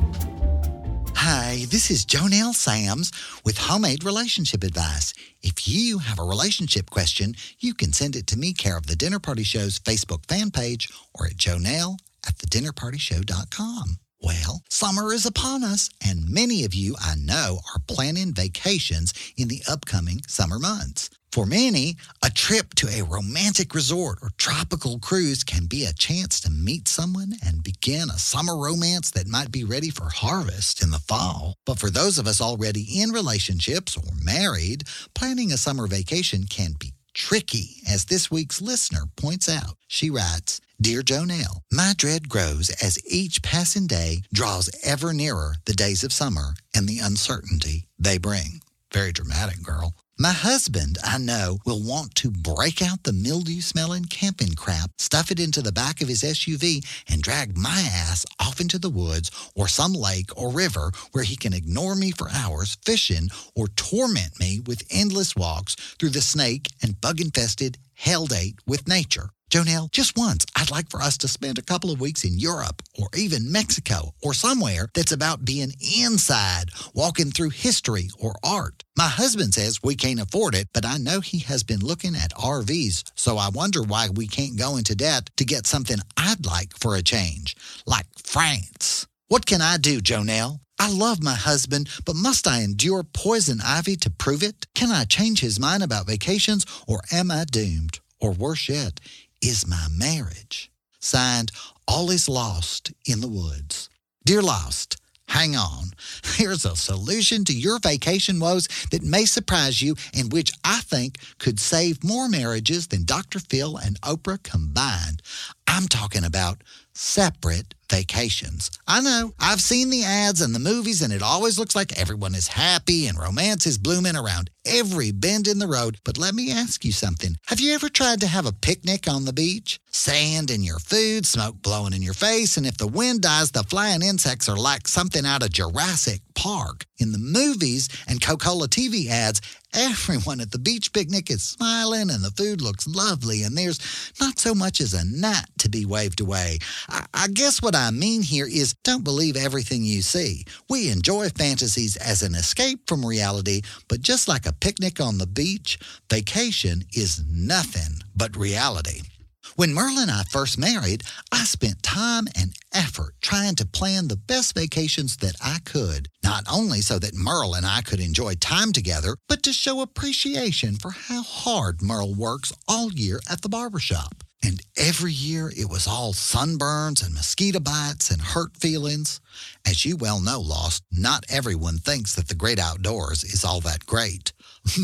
Hi, this is JoNelle Sams with homemade relationship advice. If you have a relationship question, you can send it to me, care of The Dinner Party Show's Facebook fan page, or at jonelle@thedinnerpartyshow.com. Well, summer is upon us, and many of you I know are planning vacations in the upcoming summer months. For many, a trip to a romantic resort or tropical cruise can be a chance to meet someone and begin a summer romance that might be ready for harvest in the fall. But for those of us already in relationships or married, planning a summer vacation can be tricky, as this week's listener points out. She writes, Dear JoNelle, my dread grows as each passing day draws ever nearer the days of summer and the uncertainty they bring. Very dramatic, girl. My husband, I know, will want to break out the mildew-smelling camping crap, stuff it into the back of his SUV, and drag my ass off into the woods or some lake or river where he can ignore me for hours fishing or torment me with endless walks through the snake and bug-infested hell date with nature. JoNelle, just once, I'd like for us to spend a couple of weeks in Europe or even Mexico or somewhere that's about being inside, walking through history or art. My husband says we can't afford it, but I know he has been looking at RVs, so I wonder why we can't go into debt to get something I'd like for a change, like France. What can I do, JoNelle? I love my husband, but must I endure poison ivy to prove it? Can I change his mind about vacations, or am I doomed? Or worse yet, is my marriage? Signed, All Is Lost in the Woods. Dear Lost, hang on. Here's a solution to your vacation woes that may surprise you and which I think could save more marriages than Dr. Phil and Oprah combined. I'm talking about separate vacations. I know, I've seen the ads and the movies, and it always looks like everyone is happy and romance is blooming around every bend in the road. But let me ask you something. Have you ever tried to have a picnic on the beach? Sand in your food, smoke blowing in your face, and if the wind dies, the flying insects are like something out of Jurassic Park. In the movies and Coca-Cola TV ads, everyone at the beach picnic is smiling and the food looks lovely and there's not so much as a gnat to be waved away. I guess what I mean here is don't believe everything you see. We enjoy fantasies as an escape from reality, but just like a picnic on the beach, vacation is nothing but reality. When Merle and I first married, I spent time and effort trying to plan the best vacations that I could, not only so that Merle and I could enjoy time together, but to show appreciation for how hard Merle works all year at the barbershop. And every year it was all sunburns and mosquito bites and hurt feelings. As you well know, Lost, not everyone thinks that the great outdoors is all that great.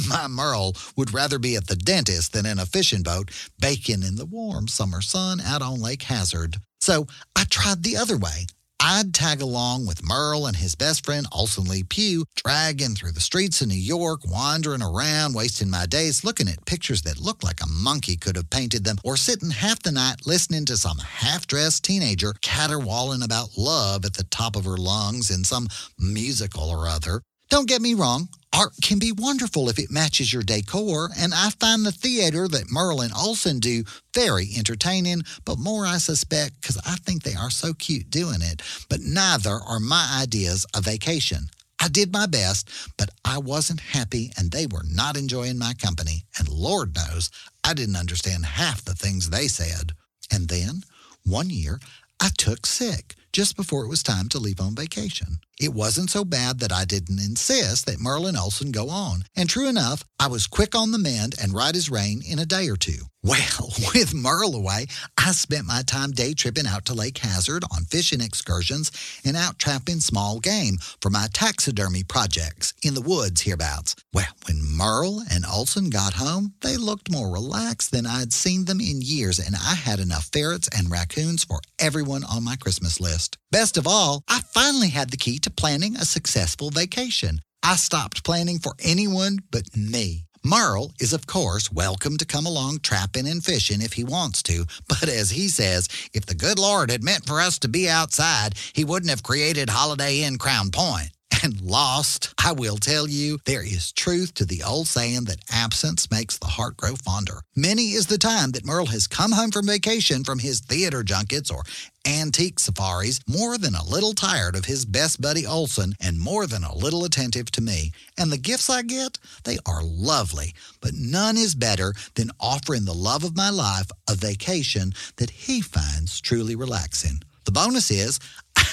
My Merle would rather be at the dentist than in a fishing boat, baking in the warm summer sun out on Lake Hazard. So I tried the other way. I'd tag along with Merle and his best friend, Olson Lee Pugh, dragging through the streets of New York, wandering around, wasting my days looking at pictures that looked like a monkey could have painted them, or sitting half the night listening to some half-dressed teenager caterwauling about love at the top of her lungs in some musical or other. Don't get me wrong, art can be wonderful if it matches your decor, and I find the theater that Merle and Olson do very entertaining, but more I suspect because I think they are so cute doing it. But neither are my ideas of vacation. I did my best, but I wasn't happy and they were not enjoying my company, and Lord knows I didn't understand half the things they said. And then, one year, I took sick just before it was time to leave on vacation. It wasn't so bad that I didn't insist that Merle and Olson go on. And true enough, I was quick on the mend and right as rain in a day or two. Well, with Merle away, I spent my time day tripping out to Lake Hazard on fishing excursions and out trapping small game for my taxidermy projects in the woods hereabouts. Well, when Merle and Olson got home, they looked more relaxed than I'd seen them in years, and I had enough ferrets and raccoons for everyone on my Christmas list. Best of all, I finally had the key to planning a successful vacation. I stopped planning for anyone but me. Merle is, of course, welcome to come along trapping and fishing if he wants to, but as he says, if the good Lord had meant for us to be outside, he wouldn't have created Holiday Inn Crown Point. And Lost, I will tell you, there is truth to the old saying that absence makes the heart grow fonder. Many is the time that Merle has come home from vacation from his theater junkets or antique safaris, more than a little tired of his best buddy Olson and more than a little attentive to me. And the gifts I get, they are lovely, but none is better than offering the love of my life a vacation that he finds truly relaxing. The bonus is,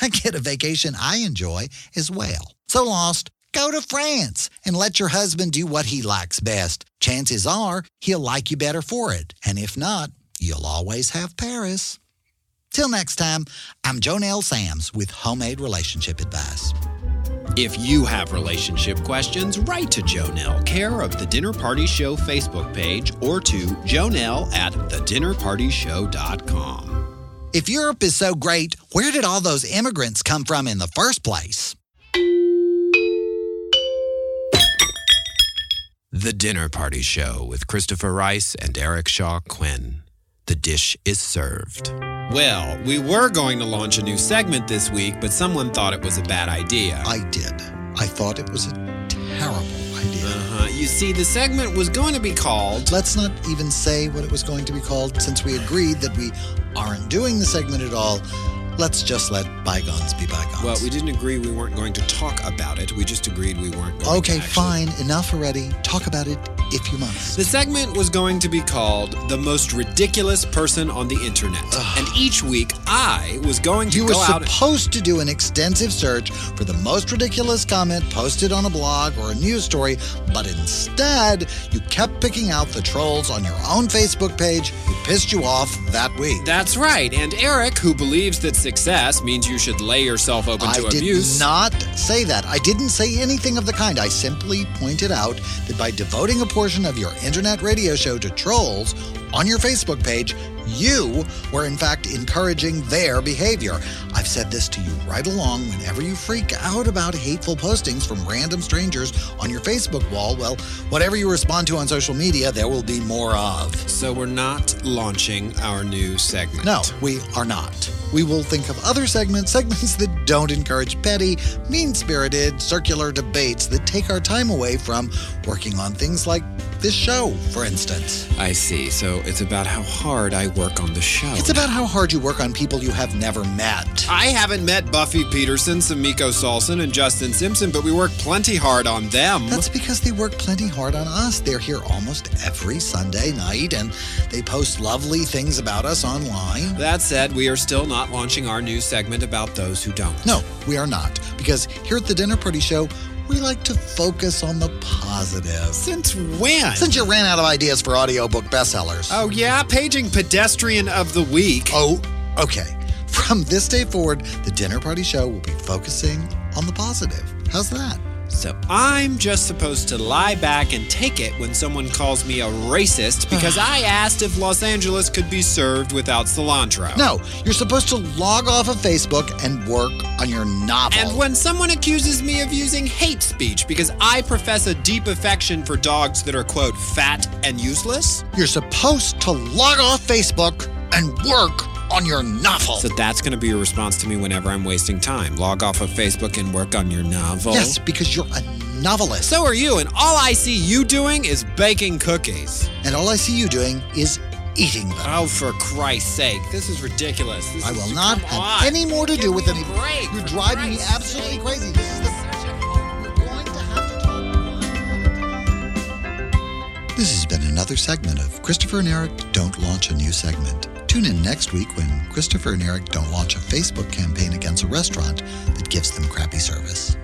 I get a vacation I enjoy as well. So Lost, go to France and let your husband do what he likes best. Chances are he'll like you better for it. And if not, you'll always have Paris. Till next time, I'm JoNelle Sams with Homemade Relationship Advice. If you have relationship questions, write to JoNelle, care of The Dinner Party Show Facebook page, or to jonelle@thedinnerpartyshow.com. If Europe is so great, where did all those immigrants come from in the first place? The Dinner Party Show with Christopher Rice and Eric Shaw Quinn. The dish is served. Well, we were going to launch a new segment this week, but someone thought it was a bad idea. I did. I thought it was a terrible idea. You see, the segment was going to be called... Let's not even say what it was going to be called, since we agreed that we aren't doing the segment at all. Let's just let bygones be bygones. Well, we didn't agree we weren't going to talk about it. We just agreed we weren't going to fine. Enough already. Talk about it if you must. The segment was going to be called The Most Ridiculous Person on the Internet. Ugh. And each week, I was going to go out... You were supposed to do an extensive search for the most ridiculous comment posted on a blog or a news story, but instead, you kept picking out the trolls on your own Facebook page who pissed you off that week. That's right. And Eric, who believes that success means you should lay yourself open to abuse. I did not say that. I didn't say anything of the kind. I simply pointed out that by devoting a portion of your internet radio show to trolls on your Facebook page, you were in fact encouraging their behavior. I've said this to you right along. Whenever you freak out about hateful postings from random strangers on your Facebook wall, well, whatever you respond to on social media, there will be more of. So we're not launching our new segment. No, we are not. We will think of other segments that don't encourage petty, mean-spirited, circular debates that take our time away from working on things like this show, for instance. I see. So it's about how hard I work on the show. It's about how hard you work on people you have never met. I haven't met Buffy Peterson, Samiko Salson, and Justin Simpson, but we work plenty hard on them. That's because they work plenty hard on us. They're here almost every Sunday night, and they post lovely things about us online. That said, we are still not launching our new segment about those who don't. No, we are not. Because here at the Dinner Party Show, we like to focus on the positive. Since when? Since you ran out of ideas for audiobook bestsellers. Oh, yeah? Paging Pedestrian of the Week. Oh, okay. From this day forward, the Dinner Party Show will be focusing on the positive. How's that? So I'm just supposed to lie back and take it when someone calls me a racist because I asked if Los Angeles could be served without cilantro. No, you're supposed to log off of Facebook and work on your novel. And when someone accuses me of using hate speech because I profess a deep affection for dogs that are, quote, fat and useless, you're supposed to log off Facebook and work on your novel. So that's going to be your response to me whenever I'm wasting time. Log off of Facebook and work on your novel. Yes, because you're a novelist. So are you, and all I see you doing is baking cookies. And all I see you doing is eating them. Oh, for Christ's sake. This is ridiculous. I will not have any more to do with any break. You're driving me absolutely crazy. This is This has been another segment of Christopher and Eric Don't Launch a New Segment. Tune in next week when Christopher and Eric don't launch a Facebook campaign against a restaurant that gives them crappy service.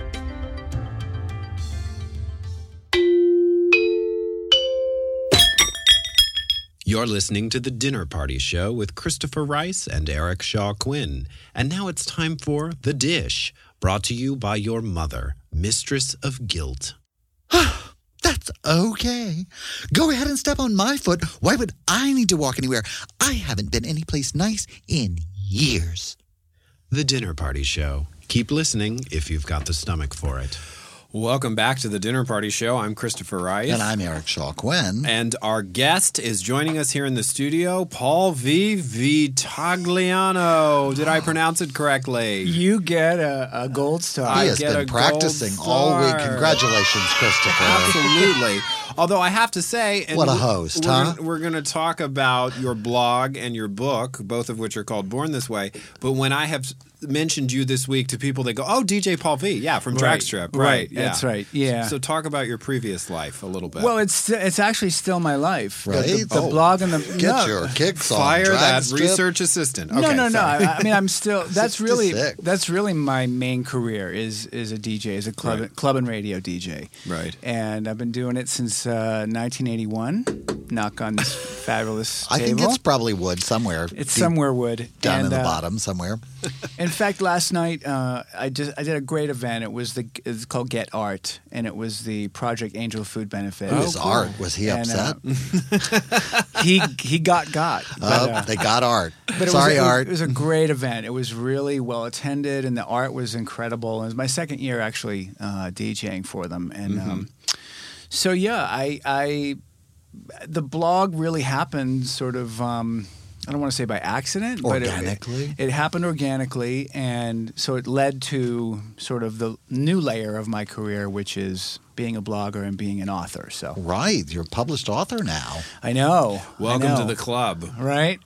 You're listening to The Dinner Party Show with Christopher Rice and Eric Shaw Quinn. And now it's time for The Dish, brought to you by your mother, Mistress of Guilt. That's okay. Go ahead and step on my foot. Why would I need to walk anywhere? I haven't been anyplace nice in years. The Dinner Party Show. Keep listening if you've got the stomach for it. Welcome back to The Dinner Party Show. I'm Christopher Rice. And I'm Eric Shaw Quinn. And our guest is joining us here in the studio, Paul V. Vitagliano. Did I pronounce it correctly? You get a gold star. He has been practicing all week. Congratulations, Christopher. Absolutely. Although I have to say... And what a host, huh? We're going to talk about your blog and your book, both of which are called Born This Way. But when I have mentioned you this week to people, they go, oh, DJ Paul V, yeah, from Drag Strip. Right, yeah. That's right, yeah. So talk about your previous life a little bit. Well, it's actually still my life. Right? The blog and the... Get your kicks on. Fire that Strip research assistant. Okay, no. I mean, I'm still... That's really my main career is a DJ, is a club and radio DJ. Right. And I've been doing it since 1981, knock on this fabulous table. I think it's probably wood somewhere. It's somewhere wood. Down in the bottom somewhere. In fact, last night I did a great event. It's called Get Art, and it was the Project Angel Food Benefit. Who is Art? Was he upset? He got. They got Art. Sorry, Art. It was a great event. It was really well attended, and the art was incredible. It was my second year actually DJing for them, and so yeah, the blog really happened sort of. I don't want to say by accident, but it happened organically, and so it led to sort of the new layer of my career, which is being a blogger and being an author. So you're a published author now. I know. Welcome to the club. Right?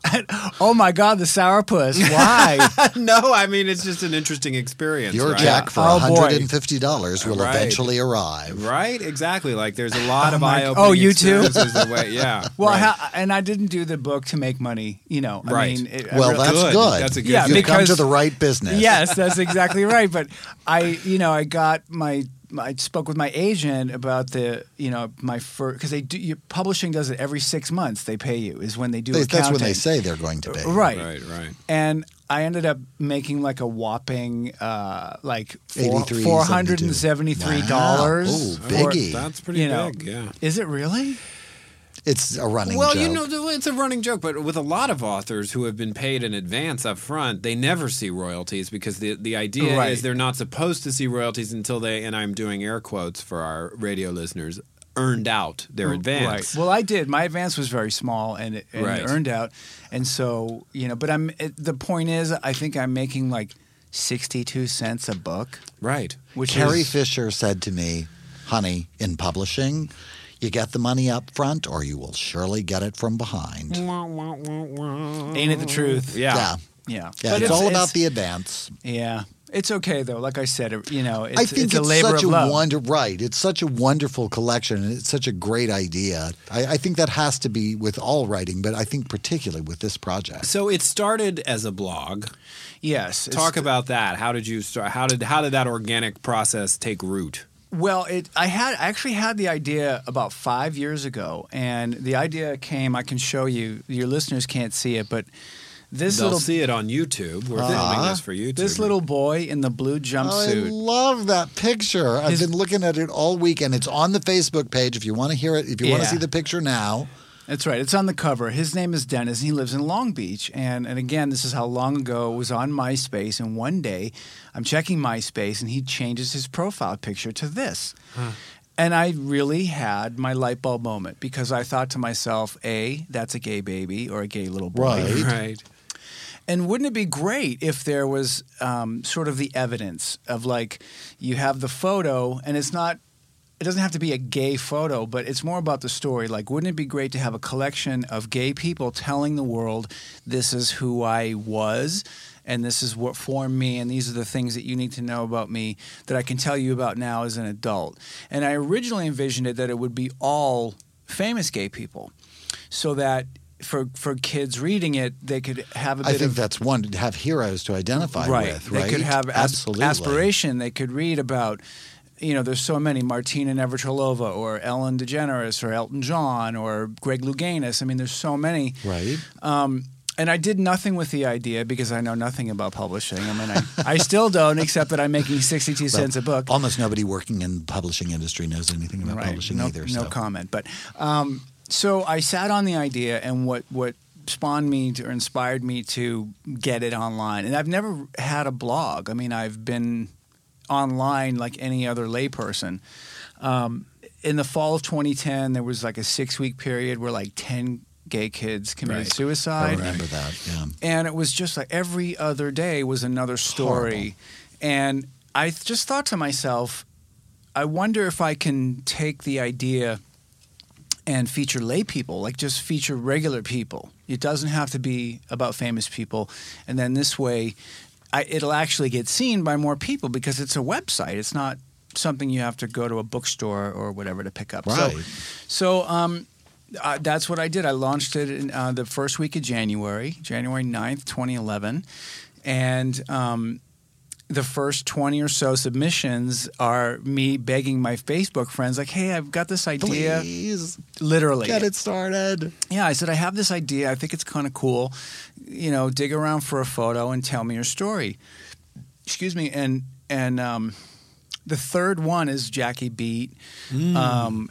Oh my God, the sourpuss! Why? No, I mean it's just an interesting experience. Your check for $150 will eventually arrive. Right? Exactly. Like there's a lot of eye-opening. Oh, you too. Yeah. Well, and I didn't do the book to make money. You know, I mean, that's good. That's a good. Yeah, you've come to the right business. Yes, that's exactly right. But I got I spoke with my agent about because publishing does it every 6 months. They pay you is when they do. That's when they say they're going to pay. Right. And I ended up making like a whopping like $473. Wow. Oh, biggie. That's pretty big, yeah. Is it really? It's a running joke. Well, it's a running joke, but with a lot of authors who have been paid in advance up front, they never see royalties because the idea is they're not supposed to see royalties until they, and I'm doing air quotes for our radio listeners, earned out their advance. Right. Well, I did. My advance was very small and it earned out. And so, but the point is I think I'm making like 62 cents a book. Right. Which Carrie Fisher said to me, honey, in publishing, you get the money up front, or you will surely get it from behind. Ain't it the truth? Yeah. But it's all about the advance. Yeah. It's okay, though. Like I said, I think it's a labor of love. It's such a wonderful collection, and it's such a great idea. I think that has to be with all writing, but I think particularly with this project. So it started as a blog. Yes. Talk about that. How did you start? How did that organic process take root? Well, I actually had the idea about 5 years ago, and the idea came. I can show you. Your listeners can't see it, but they'll see it on YouTube. We're filming this for YouTube. This little boy in the blue jumpsuit. I love that picture. I've been looking at it all week, and it's on the Facebook page. If you want to hear it, if you want to see the picture now, that's right. It's on the cover. His name is Dennis, and he lives in Long Beach. And again, this is how long ago it was on MySpace. And one day, I'm checking MySpace, and he changes his profile picture to this. Huh. And I really had my light bulb moment because I thought to myself, A, that's a gay baby or a gay little boy. Right. And wouldn't it be great if there was sort of the evidence of like you have the photo and it's not – it doesn't have to be a gay photo, but it's more about the story. Like, wouldn't it be great to have a collection of gay people telling the world, this is who I was, and this is what formed me, and these are the things that you need to know about me that I can tell you about now as an adult. And I originally envisioned it that it would be all famous gay people so that for kids reading it, they could have a bit of... I think that's one, to have heroes to identify with, right? They could have aspiration. They could read about... there's so many, Martina Navratilova or Ellen DeGeneres or Elton John or Greg Louganis. I mean, there's so many. Right. And I did nothing with the idea because I know nothing about publishing. I mean, I still don't, except that I'm making 62 cents a book. Almost nobody working in the publishing industry knows anything about publishing either. No comment. But so I sat on the idea, and what spawned me to, or inspired me to get it online. And I've never had a blog. I mean, I've been... online like any other layperson. In the fall of 2010, there was like a 6-week period where like 10 gay kids committed suicide. I remember that, yeah. And it was just like every other day was another story. Horrible. And I just thought to myself, I wonder if I can take the idea and feature lay people, like just feature regular people. It doesn't have to be about famous people. And then this way... it'll actually get seen by more people because it's a website. It's not something you have to go to a bookstore or whatever to pick up. Right. So that's what I did. I launched it in the first week of January 9th, 2011. And the first 20 or so submissions are me begging my Facebook friends, like, hey, I've got this idea. Please. Literally. Get it started. Yeah, I said, I have this idea. I think it's kind of cool. Dig around for a photo and tell me your story. Excuse me. And the third one is Jackie Beat. Mm.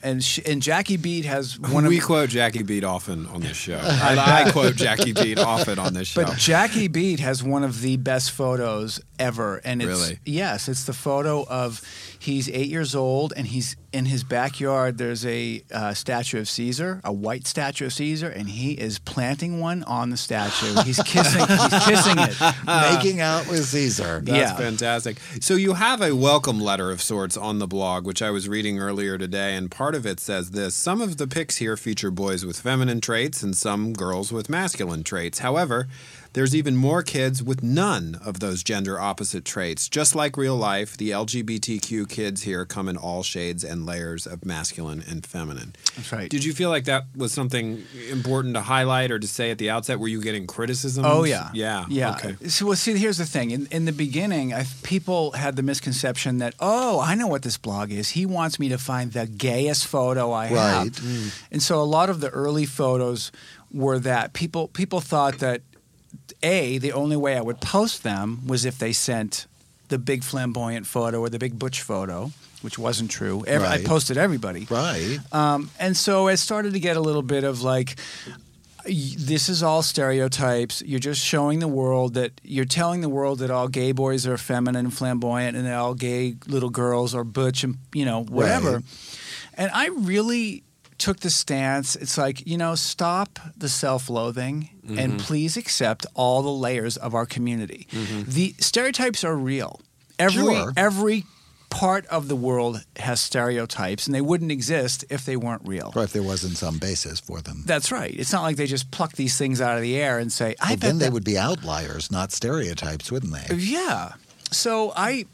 And Jackie Beat has one of... We quote Jackie Beat often on this show. I quote Jackie Beat often on this show. But Jackie Beat has one of the best photos ever. And it's, really? Yes, it's the photo of... He's 8 years old, and he's in his backyard. There's a statue of Caesar, a white statue of Caesar, and he is planting one on the statue. He's kissing it, making out with Caesar. That's fantastic. So you have a welcome letter of sorts on the blog, which I was reading earlier today, and part of it says this: some of the pics here feature boys with feminine traits and some girls with masculine traits. However, there's even more kids with none of those gender-opposite traits. Just like real life, the LGBTQ kids here come in all shades and layers of masculine and feminine. That's right. Did you feel like that was something important to highlight or to say at the outset? Were you getting criticisms? Oh, yeah. Yeah. Okay. So, here's the thing. In the beginning, people had the misconception that, I know what this blog is. He wants me to find the gayest photo I have. Right. Mm. And so a lot of the early photos were that. People thought that A, the only way I would post them was if they sent the big flamboyant photo or the big butch photo, which wasn't true. I posted everybody. Right. And so I started to get a little bit of like, this is all stereotypes. You're just showing the world that you're telling the world that all gay boys are feminine and flamboyant and that all gay little girls are butch and, you know, whatever. Right. And I really took the stance. It's like, you know, stop the self-loathing mm-hmm. and please accept all the layers of our community. Mm-hmm. The stereotypes are real. Every part of the world has stereotypes, and they wouldn't exist if they weren't real. Or if there wasn't some basis for them. That's right. It's not like they just pluck these things out of the air and say, I bet then they would be outliers, not stereotypes, wouldn't they? Yeah. So I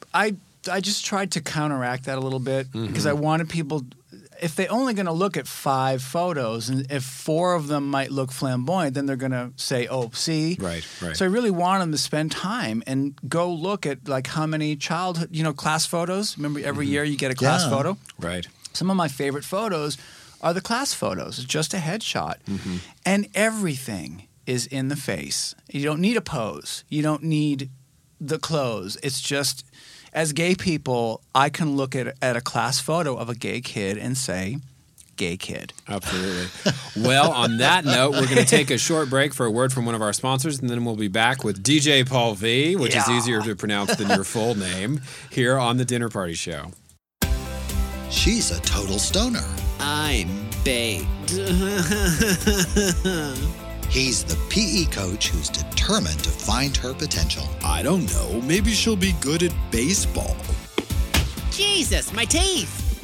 just tried to counteract that a little bit because mm-hmm. I wanted people – if they're only going to look at 5 photos, and if 4 of them might look flamboyant, then they're going to say, oh, see? Right. So I really want them to spend time and go look at, like, how many childhood, you know, class photos. Remember every mm-hmm. year you get a class photo? Right. Some of my favorite photos are the class photos. It's just a headshot. Mm-hmm. And everything is in the face. You don't need a pose. You don't need the clothes. It's just... As gay people, I can look at a class photo of a gay kid and say, gay kid. Absolutely. Well, on that note, we're going to take a short break for a word from one of our sponsors, and then we'll be back with DJ Paul V, which is easier to pronounce than your full name, here on The Dinner Party Show. She's a total stoner. I'm baked. He's the PE coach who's determined to find her potential. I don't know. Maybe she'll be good at baseball. Jesus, my teeth!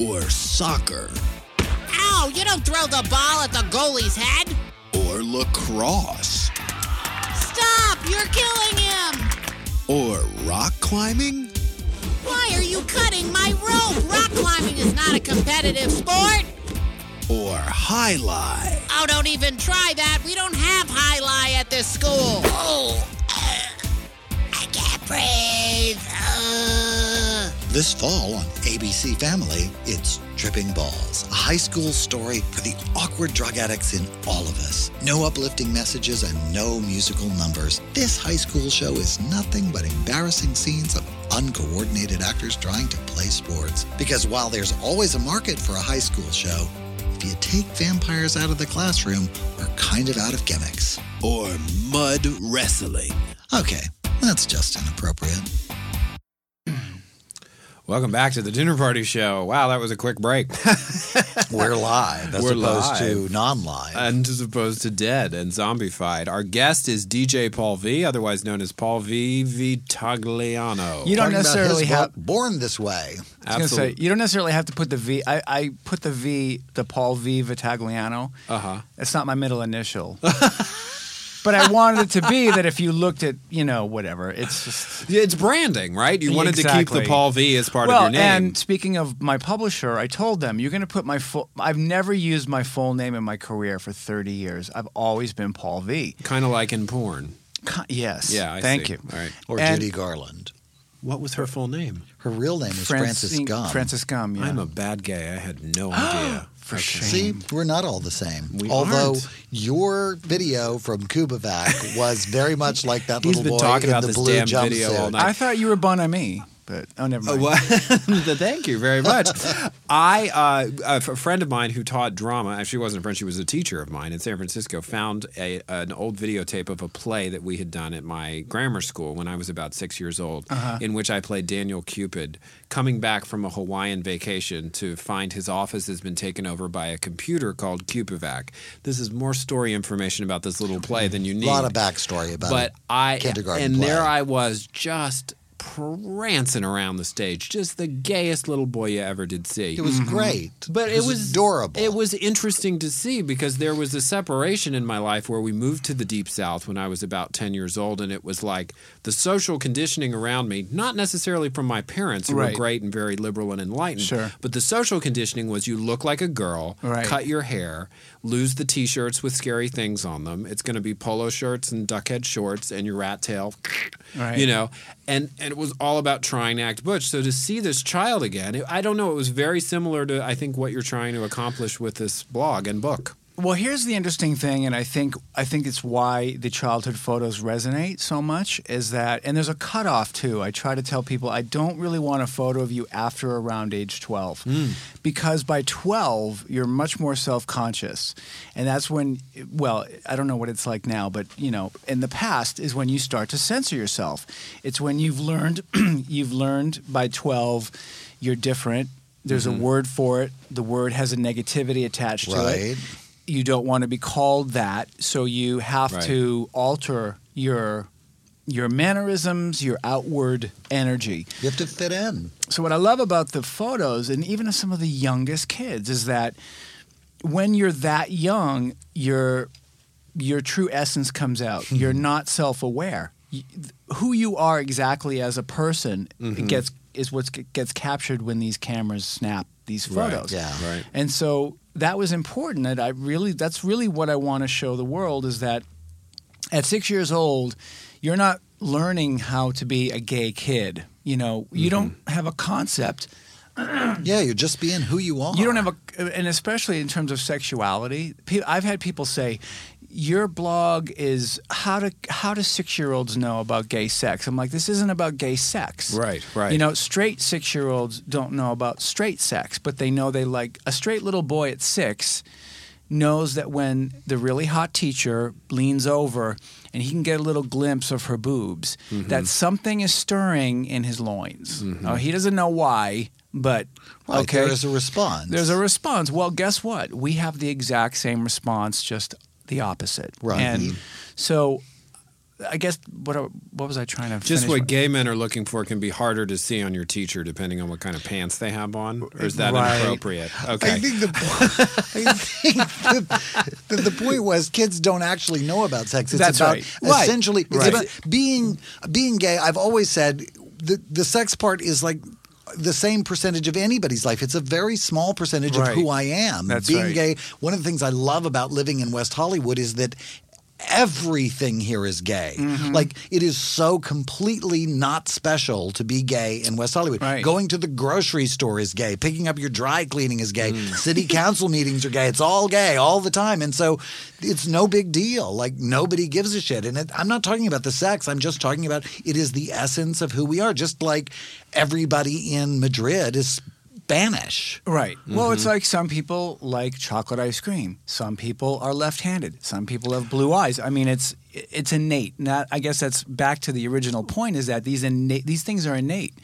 Or soccer. Ow, you don't throw the ball at the goalie's head! Or lacrosse. Stop, you're killing him! Or rock climbing? Why are you cutting my rope? Rock climbing is not a competitive sport! Or high lie. Oh, don't even try that. We don't have high lie at this school. Oh, I can't breathe. This fall on ABC Family, it's Tripping Balls, a high school story for the awkward drug addicts in all of us. No uplifting messages and no musical numbers. This high school show is nothing but embarrassing scenes of uncoordinated actors trying to play sports. Because while there's always a market for a high school show, if you take vampires out of the classroom, we're kind of out of gimmicks. Or mud wrestling. Okay, that's just inappropriate. Welcome back to The Dinner Party Show. Wow, that was a quick break. We're live as opposed to non-live. And as opposed to dead and zombified. Our guest is DJ Paul V, otherwise known as Paul V. Vitagliano. You don't necessarily have... Born This Way. Absolutely. You don't necessarily have to put the V... I put the V, the Paul V. Vitagliano. Uh-huh. It's not my middle initial. But I wanted it to be that if you looked at, you know, whatever, it's just... It's branding, right? You wanted to keep the Paul V as part of your name. And speaking of my publisher, I told them, you're going to put my full... I've never used my full name in my career for 30 years. I've always been Paul V. Kind of like in porn. Yes. Yeah, Thank you. All right. Or Judy Garland. What was her full name? Her real name is Frances Gumm. Frances Gumm, yeah. I'm a bad gay. I had no idea. For shame. See, we're not all the same. Although your video from Kubovac was very much like that little boy in the blue jumpsuit. I thought you were Bon Ami, but never mind. Thank you very much. A friend of mine who taught drama, actually wasn't a friend, she was a teacher of mine in San Francisco, found an old videotape of a play that we had done at my grammar school when I was about 6 years old, uh-huh. in which I played Daniel Cupid, coming back from a Hawaiian vacation to find his office has been taken over by a computer called Cupovac. This is more story information about this little play than you need. A lot of backstory about kindergarten play. There I was just prancing around the stage, just the gayest little boy you ever did see. It was mm-hmm. great. But it was adorable. It was interesting to see because there was a separation in my life where we moved to the Deep South when I was about 10 years old, and it was like the social conditioning around me, not necessarily from my parents who were great and very liberal and enlightened, sure. but the social conditioning was you look like a girl, cut your hair, lose the T-shirts with scary things on them. It's going to be polo shirts and duckhead shorts and your rat tail, you know. And it was all about trying to act butch. So to see this child again, I don't know, it was very similar to, I think, what you're trying to accomplish with this blog and book. Well, here's the interesting thing, and I think it's why the childhood photos resonate so much, is that, and there's a cutoff too. I try to tell people I don't really want a photo of you after around age 12, because by 12 you're much more self-conscious, and that's when, well, I don't know what it's like now, but you know, in the past is when you start to censor yourself. It's when you've learned, by 12 you're different. There's a word for it. The word has a negativity attached to it. You don't want to be called that, so you have to alter your mannerisms, your outward energy. You have to fit in. So what I love about the photos, and even of some of the youngest kids, is that when you're that young, your true essence comes out. You're not self-aware. Who you are exactly as a person is what gets captured when these cameras snap these photos. And so that was important. That that's really what I want to show the world, is that at 6 years old, you're not learning how to be a gay kid. You know, you don't have a concept. You're just being who you are. You don't have a, and especially in terms of sexuality. I've had people say, your blog is how do 6-year-olds know about gay sex? I'm like, this isn't about gay sex. Right. You know, straight 6-year-olds don't know about straight sex, but they know they like a straight little boy at 6 knows that when the really hot teacher leans over and he can get a little glimpse of her boobs, that something is stirring in his loins. Oh, he doesn't know why. But there's a response. Well, guess what? We have the exact same response, just the opposite. Right. And so, I guess what was I trying to? Just what gay men are looking for can be harder to see on your teacher, depending on what kind of pants they have on. Or is that inappropriate? Okay. I think the point was kids don't actually know about sex. It's about being gay. I've always said the sex part is like the same percentage of anybody's life. It's a very small percentage of who I am. That's being gay. One of the things I love about living in West Hollywood is that everything here is gay. Like, it is so completely not special to be gay in West Hollywood. Going to the grocery store is gay. Picking up your dry cleaning is gay. City council meetings are gay. It's all gay all the time. And so it's no big deal. Like, nobody gives a shit. And I'm not talking about the sex. I'm just talking about it is the essence of who we are. Just like everybody in Madrid is Spanish. Well, it's like some people like chocolate ice cream. Some people are left-handed. Some people have blue eyes. I mean, it's innate. Not, I guess that's back to the original point, is that these things are innate.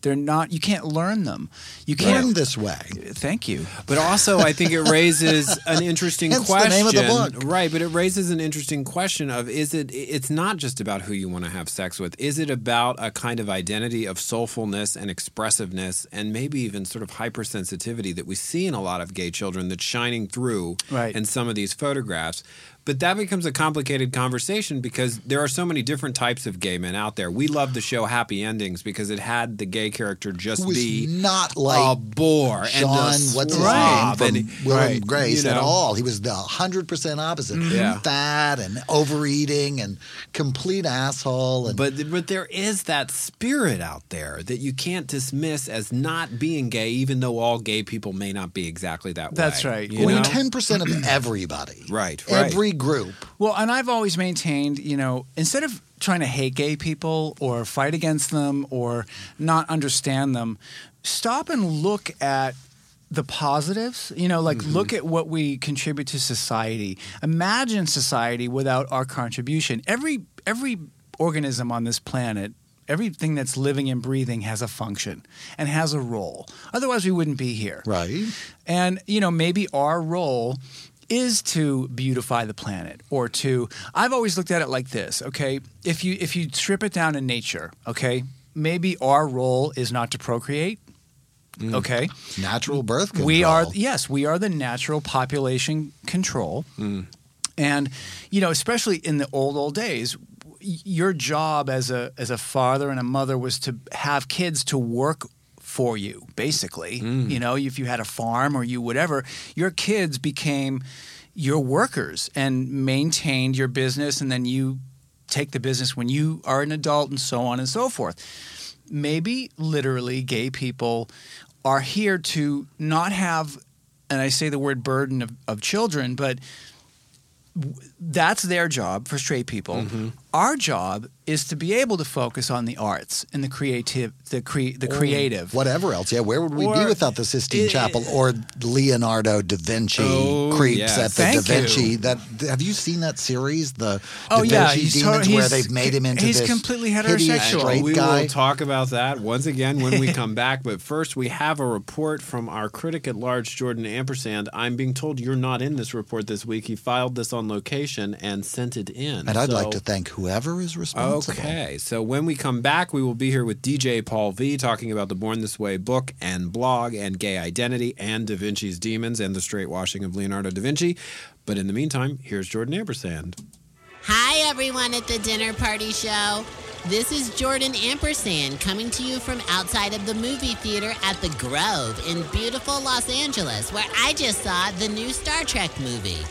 They're not. You can't learn them. You can't learn this way. Thank you. But also, I think it raises an interesting question. That's the name of the book. Right, but it raises an interesting question of it's not just about who you want to have sex with. Is it about a kind of identity of soulfulness and expressiveness and maybe even sort of hypersensitivity that we see in a lot of gay children that's shining through in some of these photographs? But that becomes a complicated conversation because there are so many different types of gay men out there. We love the show Happy Endings because it had the gay character just be not like a bore. John, and what's his name from Will and Grace at all. He was the 100% opposite. Fat and overeating and complete asshole. And but there is that spirit out there that you can't dismiss as not being gay, even though all gay people may not be exactly that way. That's right. Only 10% of everybody. Every group. Well, and I've always maintained, you know, instead of trying to hate gay people or fight against them or not understand them, stop and look at the positives, you know, like look at what we contribute to society. Imagine society without our contribution. Every organism on this planet, everything that's living and breathing has a function and has a role. Otherwise, we wouldn't be here. Right. And, you know, maybe our role is to beautify the planet or to – I've always looked at it like this, okay? If you strip it down in nature, okay, maybe our role is not to procreate, okay? Natural birth control. We are the natural population control. And, you know, especially in the old days, your job as a father and a mother was to have kids to work for you, basically. You know, if you had a farm or you whatever, your kids became your workers and maintained your business, and then you take the business when you are an adult and so on and so forth. Maybe literally gay people are here to not have and I say the word burden of children, but that's their job for straight people. Mm-hmm. Our job is to be able to focus on the arts and the creative. Whatever else. Yeah, where would we be without the Sistine Chapel or Leonardo da Vinci creeps at the Da Vinci. Have you seen that series, the Da Vinci Demons, where they've made him into this completely heterosexual guy? We will talk about that once again when we come back. But first, we have a report from our critic at large, Jordan Ampersand. I'm being told you're not in this report this week. He filed this on location and sent it in. And I'd like to thank whoever is responsible. Okay, so when we come back, we will be here with DJ Paul V talking about the Born This Way book and blog and gay identity and Da Vinci's Demons and the straight washing of Leonardo da Vinci. But in the meantime, here's Jordan Ampersand. Hi, everyone at the Dinner Party Show. This is Jordan Ampersand coming to you from outside of the movie theater at The Grove in beautiful Los Angeles, where I just saw the new Star Trek movie.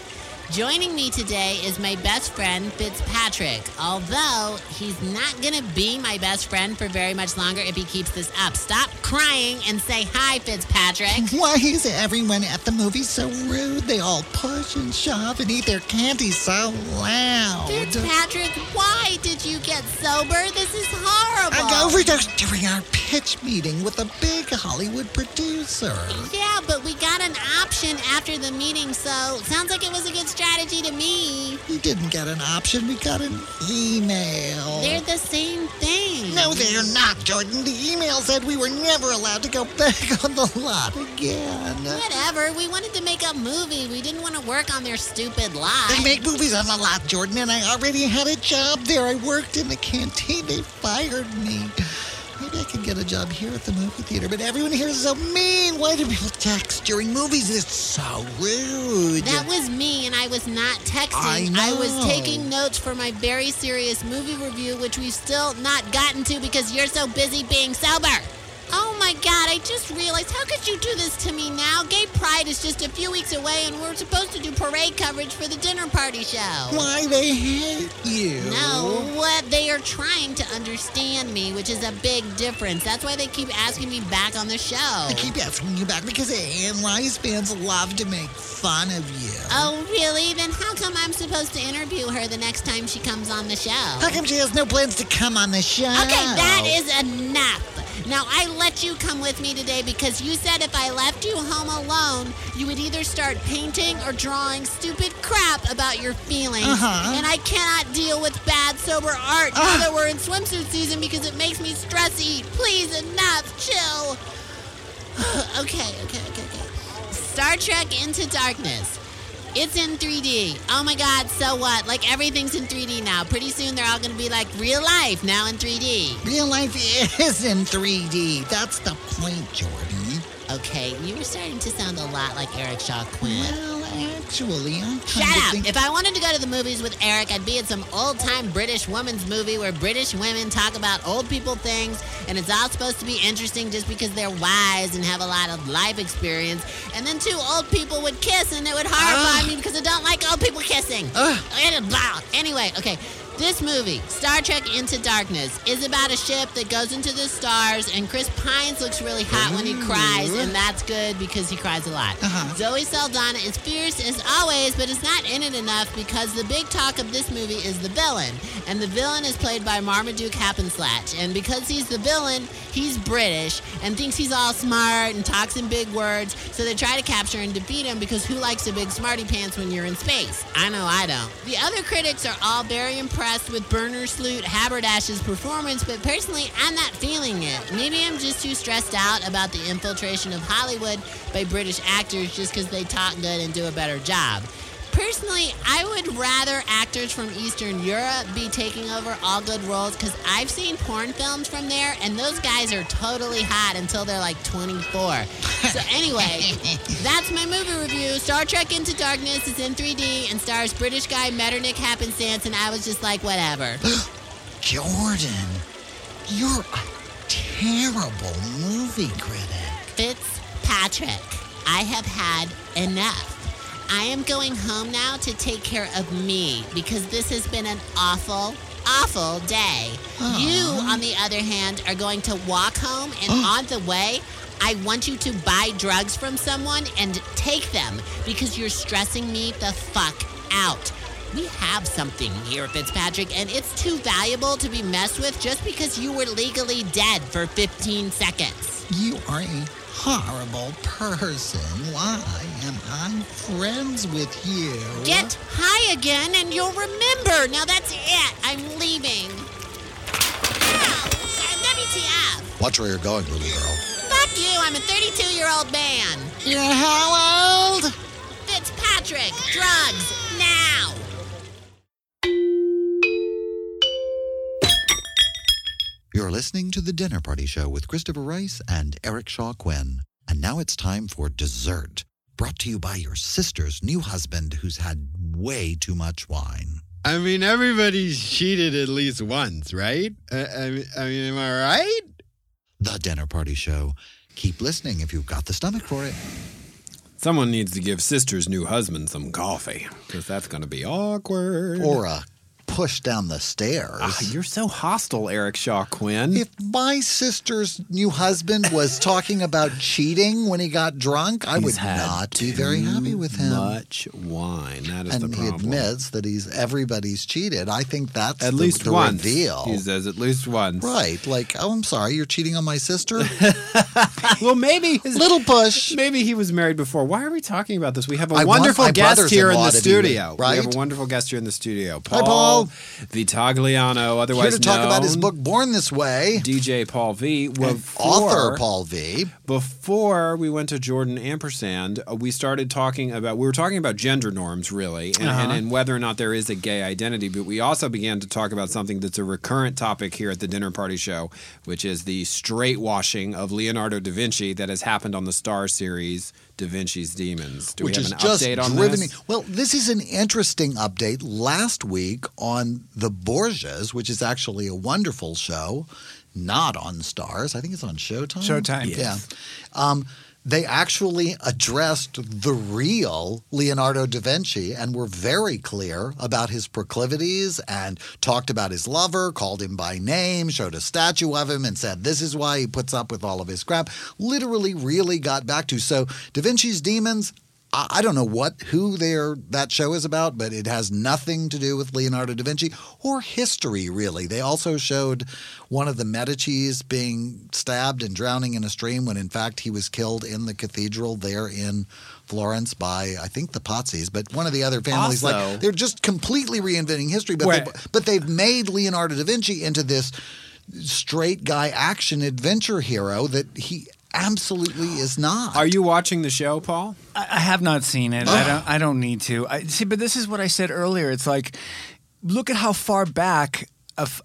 Joining me today is my best friend, Fitzpatrick, although he's not going to be my best friend for very much longer if he keeps this up. Stop crying and say hi, Fitzpatrick. Why is everyone at the movie so rude? They all push and shove and eat their candy so loud. Fitzpatrick, why did you get sober? This is horrible. I overdosed during our pitch meeting with a big Hollywood producer. Yeah, but we got an option after the meeting, so sounds like it was a good strategy to me. We didn't get an option. We got an email. They're the same thing. No, they're not, Jordan. The email said we were never allowed to go back on the lot again. Whatever. We wanted to make a movie. We didn't want to work on their stupid lot. They make movies on the lot, Jordan, and I already had a job there. I worked in the canteen. They fired me. Maybe I could get a job here at the movie theater, but everyone here is so mean. Why do people text during movies? It's so rude. That was me, and I was not texting. I was taking notes for my very serious movie review, which we've still not gotten to because you're so busy being sober. Oh, my God, I just realized, how could you do this to me now? Gay Pride is just a few weeks away, and we're supposed to do parade coverage for the Dinner Party Show. Why, they hate you. No, what? They are trying to understand me, which is a big difference. That's why they keep asking me back on the show. They keep asking you back because Anne Rice fans love to make fun of you. Oh, really? Then how come I'm supposed to interview her the next time she comes on the show? How come she has no plans to come on the show? Okay, that is enough. Now, I let you come with me today because you said if I left you home alone, you would either start painting or drawing stupid crap about your feelings. Uh-huh. And I cannot deal with bad, sober art now that we're in swimsuit season because it makes me stressy. Please, enough. Chill. Okay. Star Trek Into Darkness. It's in 3D. Oh, my God, so what? Like, everything's in 3D now. Pretty soon, they're all going to be like, real life now in 3D. Real life is in 3D. That's the point, Jordan. Okay, you were starting to sound a lot like Eric Shaw Quinn. Well, actually, I'm Shut up. If I wanted to go to the movies with Eric, I'd be at some old-time British woman's movie where British women talk about old people things, and it's all supposed to be interesting just because they're wise and have a lot of life experience. And then two old people would kiss, and it would horrify me because I don't like old people kissing. Anyway, okay. This movie, Star Trek Into Darkness, is about a ship that goes into the stars, and Chris Pines looks really hot when he cries, and that's good because he cries a lot. Uh-huh. Zoe Saldana is fierce as always, but is not in it enough because the big talk of this movie is the villain, and the villain is played by Marmaduke Happenslatch, and because he's the villain, he's British and thinks he's all smart and talks in big words, so they try to capture and defeat him because who likes a big smarty pants when you're in space? I know I don't. The other critics are all very impressed with Berners-Slught Haberdash's performance, but personally, I'm not feeling it. Maybe I'm just too stressed out about the infiltration of Hollywood by British actors just because they talk good and do a better job. Personally, I would rather actors from Eastern Europe be taking over all good roles because I've seen porn films from there, and those guys are totally hot until they're like 24. So anyway, that's my movie review. Star Trek Into Darkness is in 3D and stars British guy Metternich Happenstance, and I was just like, whatever. Jordan, you're a terrible movie critic. Fitzpatrick, I have had enough. I am going home now to take care of me because this has been an awful, awful day. Aww. You, on the other hand, are going to walk home, and on the way, I want you to buy drugs from someone and take them because you're stressing me the fuck out. We have something here, Fitzpatrick, and it's too valuable to be messed with just because you were legally dead for 15 seconds. You are a horrible person. Why am I friends with you? Get high again and you'll remember. Now that's it. I'm leaving. Ow! WTF. Watch where you're going, little girl. Fuck you. I'm a 32-year-old man. You're how old? Fitzpatrick, drugs, now. You're listening to The Dinner Party Show with Christopher Rice and Eric Shaw Quinn. And now it's time for dessert, brought to you by your sister's new husband who's had way too much wine. I mean, everybody's cheated at least once, right? I mean, am I right? The Dinner Party Show. Keep listening if you've got the stomach for it. Someone needs to give sister's new husband some coffee, because that's going to be awkward. Or a push down the stairs. You're so hostile, Eric Shaw Quinn. If my sister's new husband was talking about cheating when he got drunk, I would not be very happy with him. Much wine. That is the problem. And he admits that everybody's cheated. I think that's at least the once. Reveal. He says at least once. Right. Like, oh, I'm sorry, you're cheating on my sister? Well, maybe. Little push. Maybe he was married before. Why are we talking about this? We have a wonderful guest here in the studio. Right? We have a wonderful guest here in the studio. Paul Vitagliano, otherwise known. Here to talk about his book, Born This Way. DJ Paul V. Author Paul V. Before we went to Jordan Ampersand, we were talking about gender norms, really, and, and whether or not there is a gay identity. But we also began to talk about something that's a recurrent topic here at the Dinner Party Show, which is the straight washing of Leonardo da Vinci that has happened on the Star series, Da Vinci's Demons. Do we have an update on this? Well, this is an interesting update. Last week on The Borgias, which is actually a wonderful show, not on Stars. I think it's on Showtime. Showtime, yes. Yeah. They actually addressed the real Leonardo da Vinci and were very clear about his proclivities and talked about his lover, called him by name, showed a statue of him and said, this is why he puts up with all of his crap. Literally really got back to. So Da Vinci's Demons, I don't know that show is about, but it has nothing to do with Leonardo da Vinci or history, really. They also showed one of the Medicis being stabbed and drowning in a stream when, in fact, he was killed in the cathedral there in Florence by, I think, the Pazzi's, but one of the other families. Also, like, they're just completely reinventing history, but they've made Leonardo da Vinci into this straight guy action adventure hero that he absolutely is not. Are you watching the show, Paul? I have not seen it. I don't need to. But this is what I said earlier. It's like, look at how far back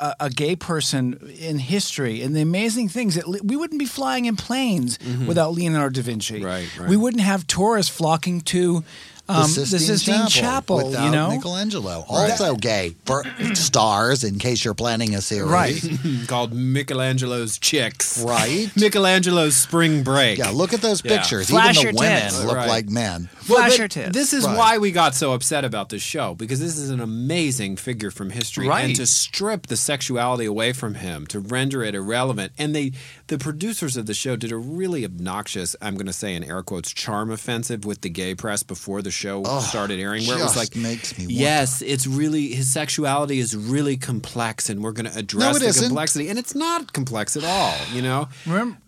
a gay person in history and the amazing things that we wouldn't be flying in planes without Leonardo da Vinci. Right. We wouldn't have tourists flocking to the Sistine Chapel without Michelangelo. Also gay for Stars, in case you're planning a series. Right. Called Michelangelo's Chicks. Right. Michelangelo's Spring Break. Yeah, look at those pictures. Flash even the women tits. Look like men. Flash your tits. This is why we got so upset about this show, because this is an amazing figure from history. Right. And to strip the sexuality away from him, to render it irrelevant. And the producers of the show did a really obnoxious, I'm going to say in air quotes, charm offensive with the gay press before the show started airing, where it was like, it's really, his sexuality is really complex, and we're going to address complexity. And it's not complex at all,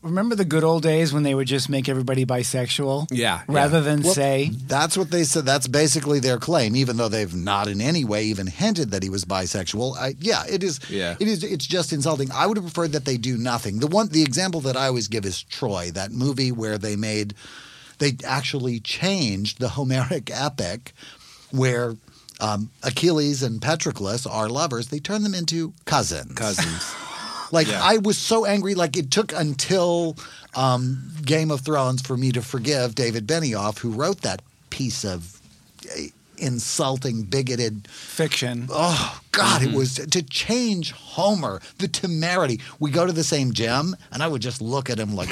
Remember the good old days when they would just make everybody bisexual? Yeah. Rather than say... That's what they said. That's basically their claim, even though they've not in any way even hinted that he was bisexual. It's just insulting. I would have preferred that they do nothing. The example that I always give is Troy, that movie where they actually changed the Homeric epic where Achilles and Patroclus are lovers. They turned them into cousins. I was so angry. Like, it took until Game of Thrones for me to forgive David Benioff, who wrote that piece of insulting, bigoted fiction. Oh, God, it was to change Homer, the temerity. We go to the same gym, and I would just look at him like,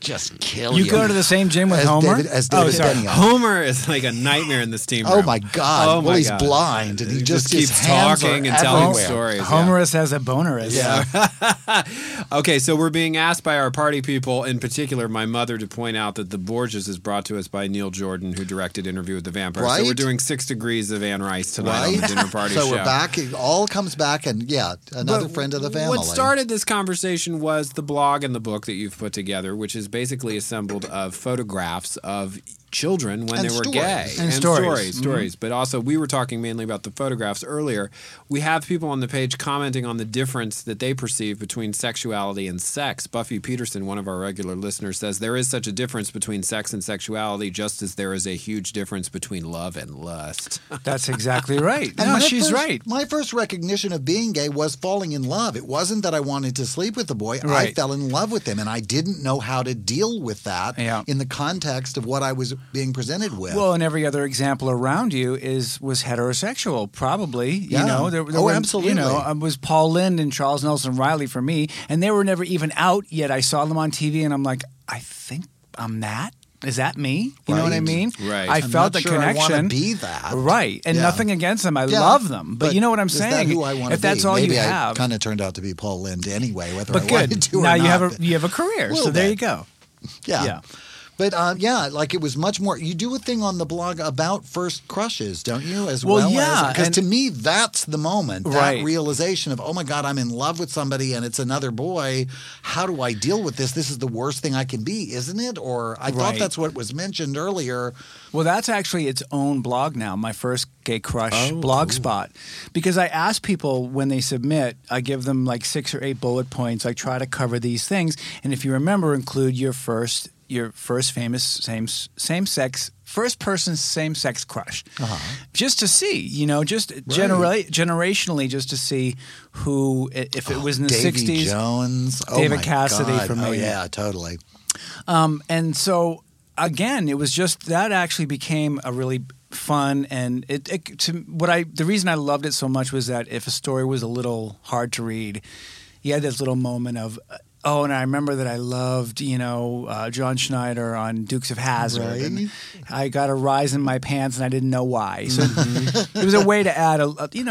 just kill you. You go to the same gym with Homer? David Benioff. Homer is like a nightmare in this team. Oh, my God. Oh my he's God. Blind, and he just keeps talking and telling stories. Homerus has a bonerus. Yeah. Okay, so we're being asked by our party people, in particular my mother, to point out that The Borgias is brought to us by Neil Jordan, who directed Interview with the Vampire. Right? So we're doing 6 degrees of Anne Rice tonight on the dinner party show. So we're back. All comes back, and another friend of the family. What started this conversation was the blog and the book that you've put together, which is basically assembled of photographs of children when and they were stories. Gay. And stories. But also, we were talking mainly about the photographs earlier. We have people on the page commenting on the difference that they perceive between sexuality and sex. Buffy Peterson, one of our regular listeners, says there is such a difference between sex and sexuality, just as there is a huge difference between love and lust. That's exactly right. And she's right. My first recognition of being gay was falling in love. It wasn't that I wanted to sleep with the boy. Right. I fell in love with him, and I didn't know how to deal with that in the context of what I was being presented with. Well, and every other example around you was heterosexual, probably. Yeah. You know, there were, absolutely. You know, it was Paul Lynde and Charles Nelson Riley for me, and they were never even out yet. I saw them on TV, and I'm like, I think I'm that. Is that me? You know what I mean? Right. I felt the connection. I want to be that. Right. And nothing against them. I love them. But you know what I'm saying? Is that who I want to be? If that's all you have. Maybe I kind of turned out to be Paul Lynde anyway, whether I wanted to or not. Now you have a career, so there you go. Yeah. But, like it was much more – you do a thing on the blog about first crushes, don't you, as well? Well, yeah. Because to me, that's the moment, that realization of, oh, my God, I'm in love with somebody and it's another boy. How do I deal with this? This is the worst thing I can be, isn't it? Or I thought that's what was mentioned earlier. Well, that's actually its own blog now, my first gay crush blog spot. Because I ask people when they submit, I give them like 6 or 8 bullet points. I try to cover these things. And if you remember, include your first famous same-sex, first person same-sex crush. Uh-huh. Just to see, generationally, just to see who, if it was in the Davy 60s. Jones. David Cassidy God. For me. Oh, yeah, totally. And so, again, it was just, that actually became a really fun, and the reason I loved it so much was that if a story was a little hard to read, you had this little moment of, oh, and I remember that I loved, John Schneider on Dukes of Hazzard. Right. And I got a rise in my pants, and I didn't know why. So it was a way to add a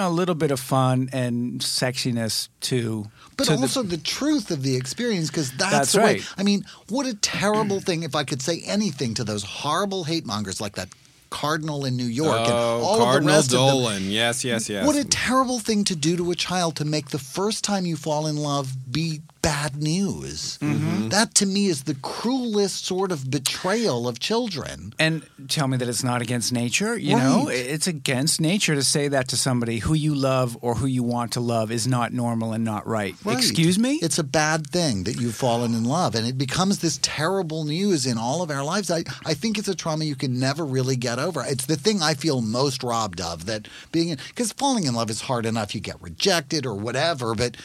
little bit of fun and sexiness to. But also the truth of the experience, because that's the way. I mean, what a terrible thing if I could say anything to those horrible hate mongers like that Cardinal in New York and all Cardinal of the rest Dolan. Of them. Yes. What a terrible thing to do to a child, to make the first time you fall in love be bad news. Mm-hmm. That to me is the cruelest sort of betrayal of children. And tell me that it's not against nature. You know, it's against nature to say that to somebody who you love or who you want to love is not normal and not right. Excuse me? It's a bad thing that you've fallen in love, and it becomes this terrible news in all of our lives. I think it's a trauma you can never really get over. It's the thing I feel most robbed of, that being, because falling in love is hard enough. You get rejected or whatever, but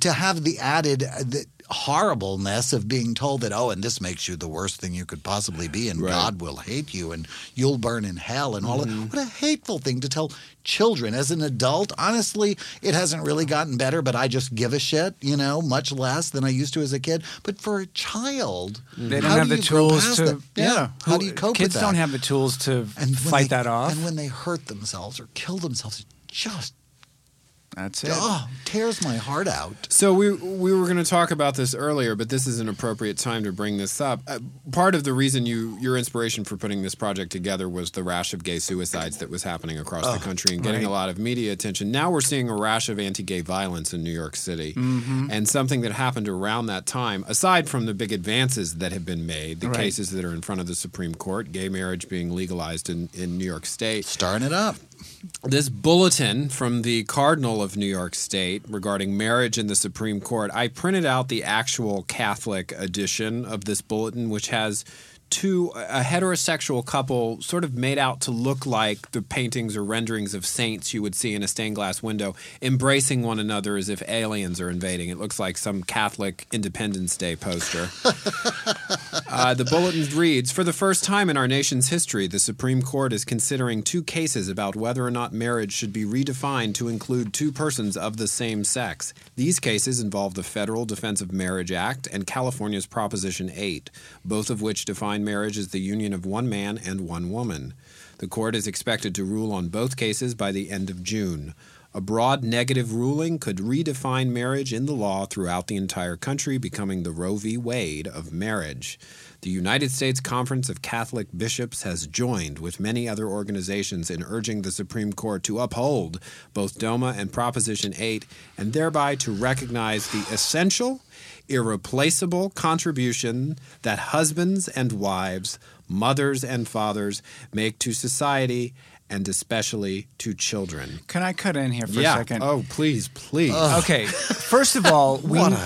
to have the added the horribleness of being told that, and this makes you the worst thing you could possibly be, and God will hate you, and you'll burn in hell, and all that. What a hateful thing to tell children. As an adult, honestly, it hasn't really gotten better, but I just give a shit, much less than I used to as a kid. But for a child, they don't have the tools to. Yeah. How do you cope with that? Kids don't have the tools to fight that off. And when they hurt themselves or kill themselves, it just. That's it. Oh, tears my heart out. So we were going to talk about this earlier, but this is an appropriate time to bring this up. Part of the reason your inspiration for putting this project together was the rash of gay suicides that was happening across the country and getting a lot of media attention. Now we're seeing a rash of anti-gay violence in New York City. Mm-hmm. And something that happened around that time, aside from the big advances that have been made, the cases that are in front of the Supreme Court, gay marriage being legalized in New York State. Starting it up. This bulletin from the Cardinal of New York State regarding marriage in the Supreme Court, I printed out the actual Catholic edition of this bulletin, which has a heterosexual couple sort of made out to look like the paintings or renderings of saints you would see in a stained glass window, embracing one another as if aliens are invading. It looks like some Catholic Independence Day poster. The bulletin reads, for the first time in our nation's history, the Supreme Court is considering two cases about whether or not marriage should be redefined to include two persons of the same sex. These cases involve the Federal Defense of Marriage Act and California's Proposition 8, both of which define marriage is the union of one man and one woman. The court is expected to rule on both cases by the end of June. A broad negative ruling could redefine marriage in the law throughout the entire country, becoming the Roe v. Wade of marriage. The United States Conference of Catholic Bishops has joined with many other organizations in urging the Supreme Court to uphold both DOMA and Proposition 8, and thereby to recognize the essential, irreplaceable contribution that husbands and wives, mothers and fathers make to society and especially to children. Can I cut in here for a second? Oh, please, please. Okay. First of all, we know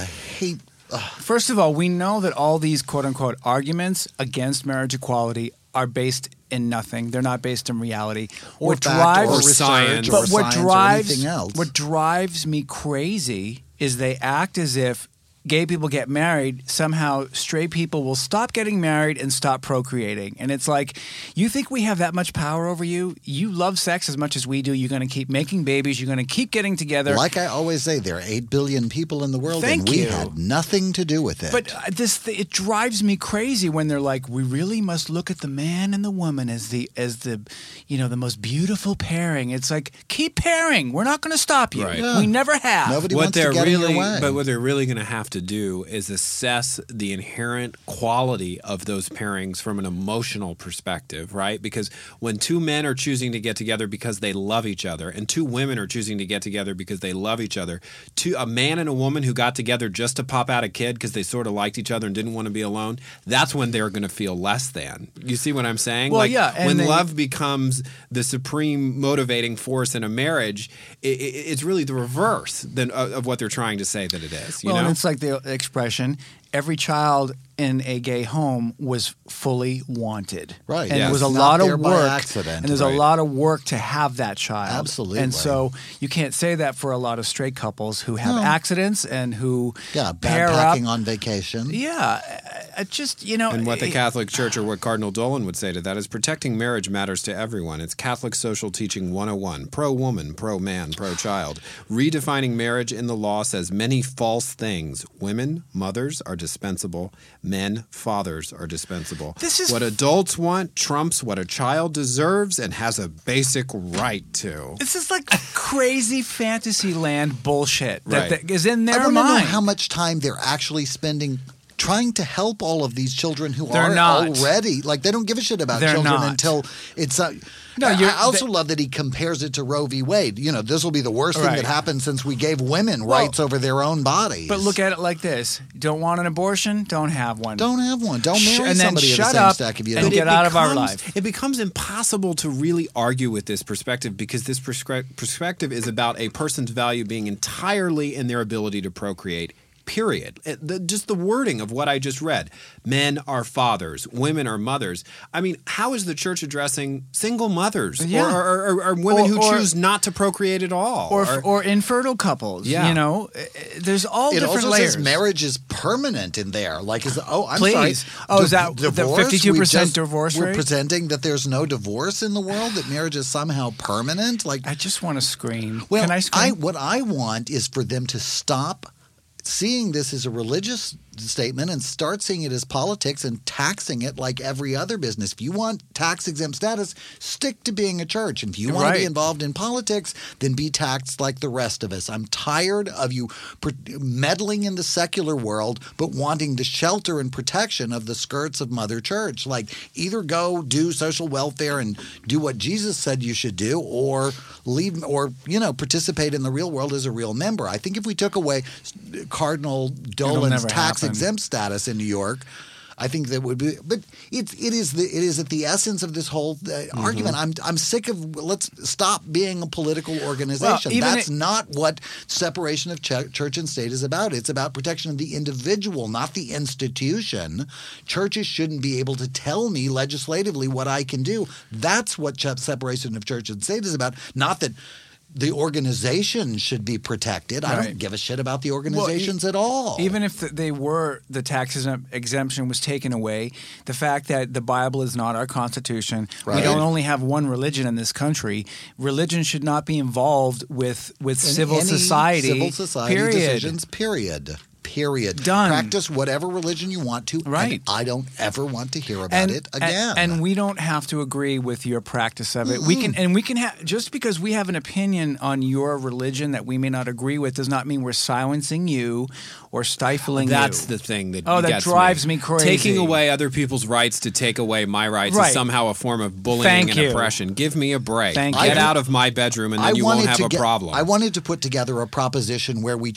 that all these quote-unquote arguments against marriage equality are based in nothing. They're not based in reality. Or fact, or science, or anything else. What drives me crazy is they act as if gay people get married, somehow straight people will stop getting married and stop procreating. And it's like, you think we have that much power over you? You love sex as much as we do. You're going to keep making babies. You're going to keep getting together. Like I always say, there are 8 billion people in the world and we had nothing to do with it. But it drives me crazy when they're like, we really must look at the man and the woman as the the most beautiful pairing. It's like, keep pairing. We're not going to stop you. Right. Yeah. We never have. Nobody wants to get in your way. But what they're really going to have to do is assess the inherent quality of those pairings from an emotional perspective, right? Because when two men are choosing to get together because they love each other and two women are choosing to get together because they love each other, a man and a woman who got together just to pop out a kid because they sort of liked each other and didn't want to be alone, that's when they're going to feel less than. You see what I'm saying? Well, when love becomes the supreme motivating force in a marriage, it's really the reverse of what they're trying to say that it is. You know? It's like the expression, every child in a gay home was fully wanted. Right. And it was a lot of work. Accident, and there's a lot of work to have that child. Absolutely. And so you can't say that for a lot of straight couples who have accidents and who pair up. Backpacking on vacation. Yeah. And what the Catholic Church or what Cardinal Dolan would say to that is protecting marriage matters to everyone. It's Catholic Social Teaching 101. Pro-woman, pro-man, pro-child. Redefining marriage in the law says many false things. Women, mothers are dispensable. Men, fathers are dispensable. This is what adults want trumps what a child deserves and has a basic right to. This is like crazy fantasy land bullshit that is in their mind. I want to know how much time they're actually spending trying to help all of these children who are already they don't give a shit about children until it's. I also love that he compares it to Roe v. Wade. This will be the worst thing that happened since we gave women rights over their own bodies. But look at it like this: don't want an abortion, don't have one. Don't have one. Don't marry somebody of the same stack if you don't. Get out of our life. It becomes impossible to really argue with this perspective because this perspective is about a person's value being entirely in their ability to procreate. Period. Just the wording of what I just read. Men are fathers. Women are mothers. I mean, how is the church addressing single mothers or women who choose not to procreate at all? Or infertile couples. Yeah. There's all different layers. It also says marriage is permanent in there. Is that divorce? The 52% divorce rate? We're pretending that there's no divorce in the world, that marriage is somehow permanent? I just want to scream. Well, can I scream? What I want is for them to stop seeing this as a religious statement and start seeing it as politics and taxing it like every other business. If you want tax-exempt status, stick to being a church. And if you want to be involved in politics, then be taxed like the rest of us. I'm tired of you meddling in the secular world but wanting the shelter and protection of the skirts of Mother Church. Either go do social welfare and do what Jesus said you should do or leave or, participate in the real world as a real member. I think if we took away Cardinal Dolan's tax-exempt status in New York, I think that would be, but it is at the essence of this whole argument. I'm sick of let's stop being a political organization. Well, that's not what separation of church and state is about. It's about protection of the individual, not the institution. Churches shouldn't be able to tell me legislatively what I can do. That's what separation of church and state is about. Not that the organization should be protected. Right. I don't give a shit about the organizations at all. Even if they were, the tax exemption was taken away, the fact that the Bible is not our Constitution, right. We don't only have one religion in this country. Religion should not be involved with civil society decisions, period. Done. Practice whatever religion you want to. Right. I don't ever want to hear about it again. And we don't have to agree with your practice of it. Mm-hmm. Just because we have an opinion on your religion that we may not agree with does not mean we're silencing you or stifling you. That's the thing that gets drives me crazy. Taking away other people's rights to take away my rights is somehow a form of bullying and oppression. Give me a break. Get out of my bedroom and then you won't have a problem. I wanted to put together a proposition where we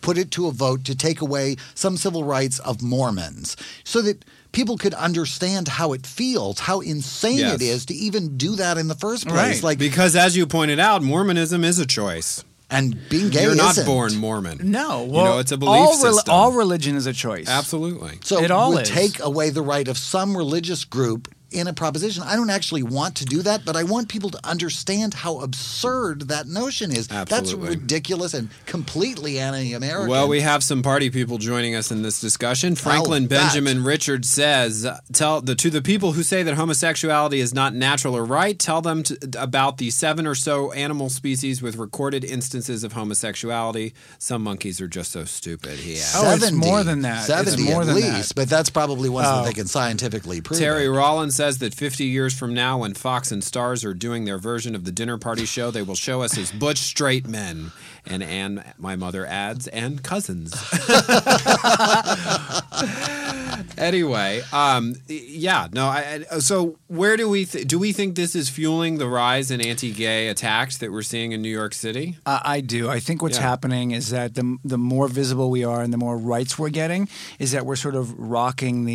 put it to a vote to take away some civil rights of Mormons so that people could understand how it feels, how insane it is to even do that in the first place. Right. Because as you pointed out, Mormonism is a choice. And being gay isn't. Not born Mormon. No. Well, it's a belief system. All religion is a choice. Absolutely. So it all is. Take away the right of some religious group in a proposition. I don't actually want to do that, but I want people to understand how absurd that notion is. Absolutely. That's ridiculous and completely anti-American. Well, we have some party people joining us in this discussion. Franklin Benjamin Richard says, to the people who say that homosexuality is not natural or right, tell them about the 7 or so animal species with recorded instances of homosexuality. Some monkeys are just so stupid, he adds. It's more than that. 70 more at least, but that's probably one that they can scientifically prove. Terry Rollins says that 50 years from now, when Fox and Stars are doing their version of the dinner party show, they will show us as butch straight men. And Anne, my mother, adds, and cousins. Anyway, so where do we do we think this is fueling the rise in anti-gay attacks that we're seeing in New York City? I do. I think what's happening is that the more visible we are and the more rights we're getting is that we're sort of rocking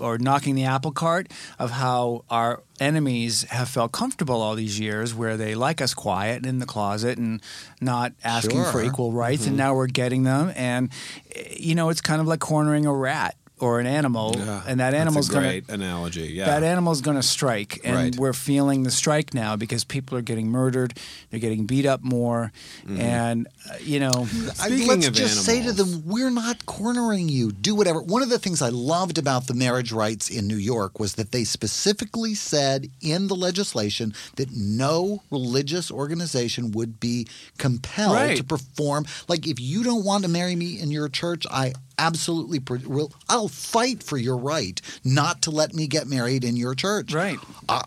or knocking the apple cart of how our enemies have felt comfortable all these years, where they like us quiet and in the closet and not asking for equal rights, and now we're getting them. And it's kind of like cornering a rat or an animal, and that animal's going to— That's a great analogy, yeah. That animal's going to strike, and we're feeling the strike now because people are getting murdered, they're getting beat up more, and, say to them, we're not cornering you, do whatever. One of the things I loved about the marriage rights in New York was that they specifically said in the legislation that no religious organization would be compelled to perform. Like, if you don't want to marry me in your church, absolutely, I'll fight for your right not to let me get married in your church. Right.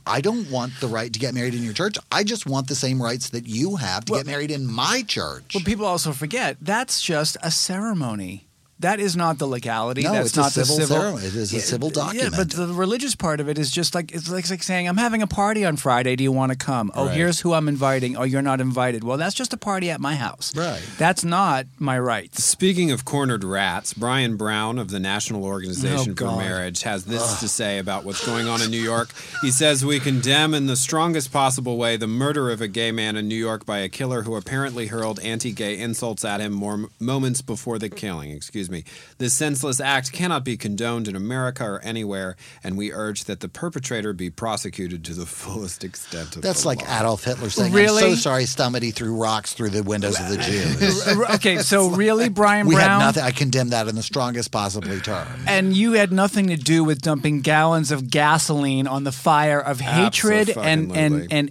I don't want the right to get married in your church. I just want the same rights that you have to get married in my church. Well, people also forget that's just a ceremony. That is not the legality. No, it's not the civil ceremony. It is a civil document. Yeah, but the religious part of it is just like it's like saying, I'm having a party on Friday. Do you want to come? Oh, here's who I'm inviting. Oh, you're not invited. Well, that's just a party at my house. Right. That's not my rights. Speaking of cornered rats, Brian Brown of the National Organization for Marriage has this to say about what's going on in New York. He says, we condemn in the strongest possible way the murder of a gay man in New York by a killer who apparently hurled anti-gay insults at him moments before the killing. Excuse me. This senseless act cannot be condoned in America or anywhere, and we urge that the perpetrator be prosecuted to the fullest extent of the law. That's like Adolf Hitler saying, really? I'm so sorry, somebody threw rocks through the windows of the Jews. Okay, so really, Brian Brown? We had nothing. I condemned that in the strongest possible term. And you had nothing to do with dumping gallons of gasoline on the fire of hatred and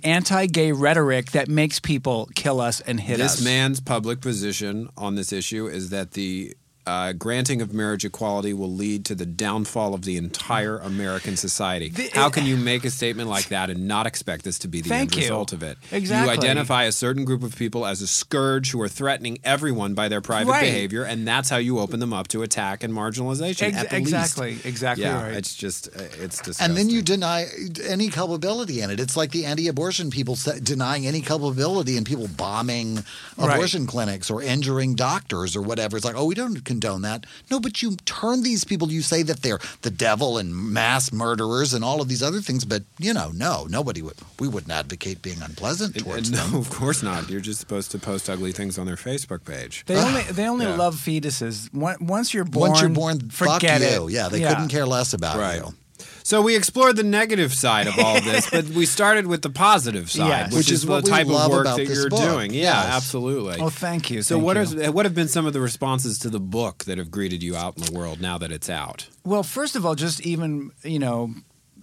anti-gay rhetoric that makes people kill us and hit us. This man's public position on this issue is that the granting of marriage equality will lead to the downfall of the entire American society. How can you make a statement like that and not expect this to be the end result of it? Exactly. You identify a certain group of people as a scourge who are threatening everyone by their private behavior, and that's how you open them up to attack and marginalization at the least. Exactly. Yeah, it's just it's disgusting. And then you deny any culpability in it. It's like the anti-abortion people denying any culpability in people bombing abortion clinics or injuring doctors or whatever. It's like, we don't condone that. No, but you turn these people, you say that they're the devil and mass murderers and all of these other things, but, you know, no, nobody would. We wouldn't advocate being unpleasant towards them. No, of course not. You're just supposed to post ugly things on their Facebook page. They only love fetuses. Once you're born, forget it. Yeah, they couldn't care less about you. So we explored the negative side of all this, but we started with the positive side, which is the type of work that you're doing. Yeah, absolutely. Oh, thank you. So what have been some of the responses to the book that have greeted you out in the world now that it's out? Well, first of all, just even,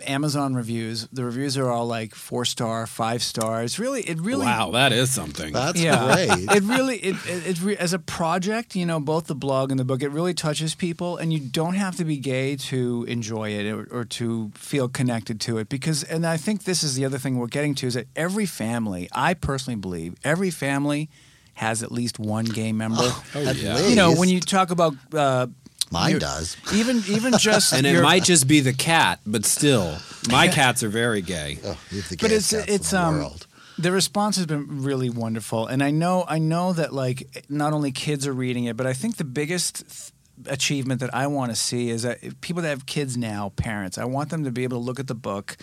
Amazon reviews. The reviews are all like 4-star, 5 stars. Really. Wow, that is something. That's great. It really, as a project, both the blog and the book, it really touches people, and you don't have to be gay to enjoy it or to feel connected to it. Because, and I think this is the other thing we're getting to, is that every family, I personally believe, every family has at least one gay member. At least. When you talk about. Mine does. Even just... And it might just be the cat, but still. My cats are very gay. Oh, but it's world. The response has been really wonderful. And I know that, not only kids are reading it, but I think the biggest achievement that I want to see is that people that have kids now, parents, I want them to be able to look at the book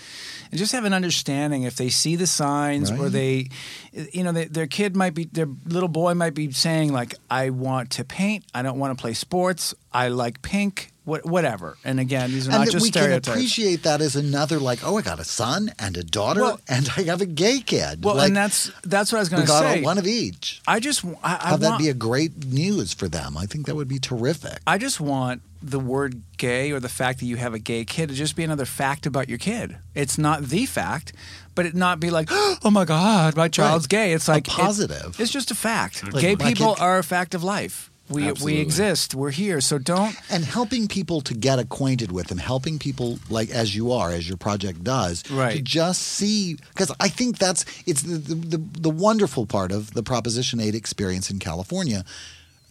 and just have an understanding if they see the signs or they... their kid might be... Their little boy might be saying, I want to paint. I don't want to play sports. I like pink, whatever. And again, these are not just stereotypes. And we can appreciate that as another, I got a son and a daughter, and I have a gay kid. Well, and that's what I was going to say. We got one of each. That'd be a great news for them. I think that would be terrific. I just want the word gay or the fact that you have a gay kid to just be another fact about your kid. It's not the fact, but it not be like, oh my God, my child's gay. It's like a positive. It's just a fact. Gay people are a fact of life. We exist. We're here. So don't... And helping people to get acquainted with them, helping people as you are, as your project does, to just see... Because I think that's... It's the wonderful part of the Proposition 8 experience in California.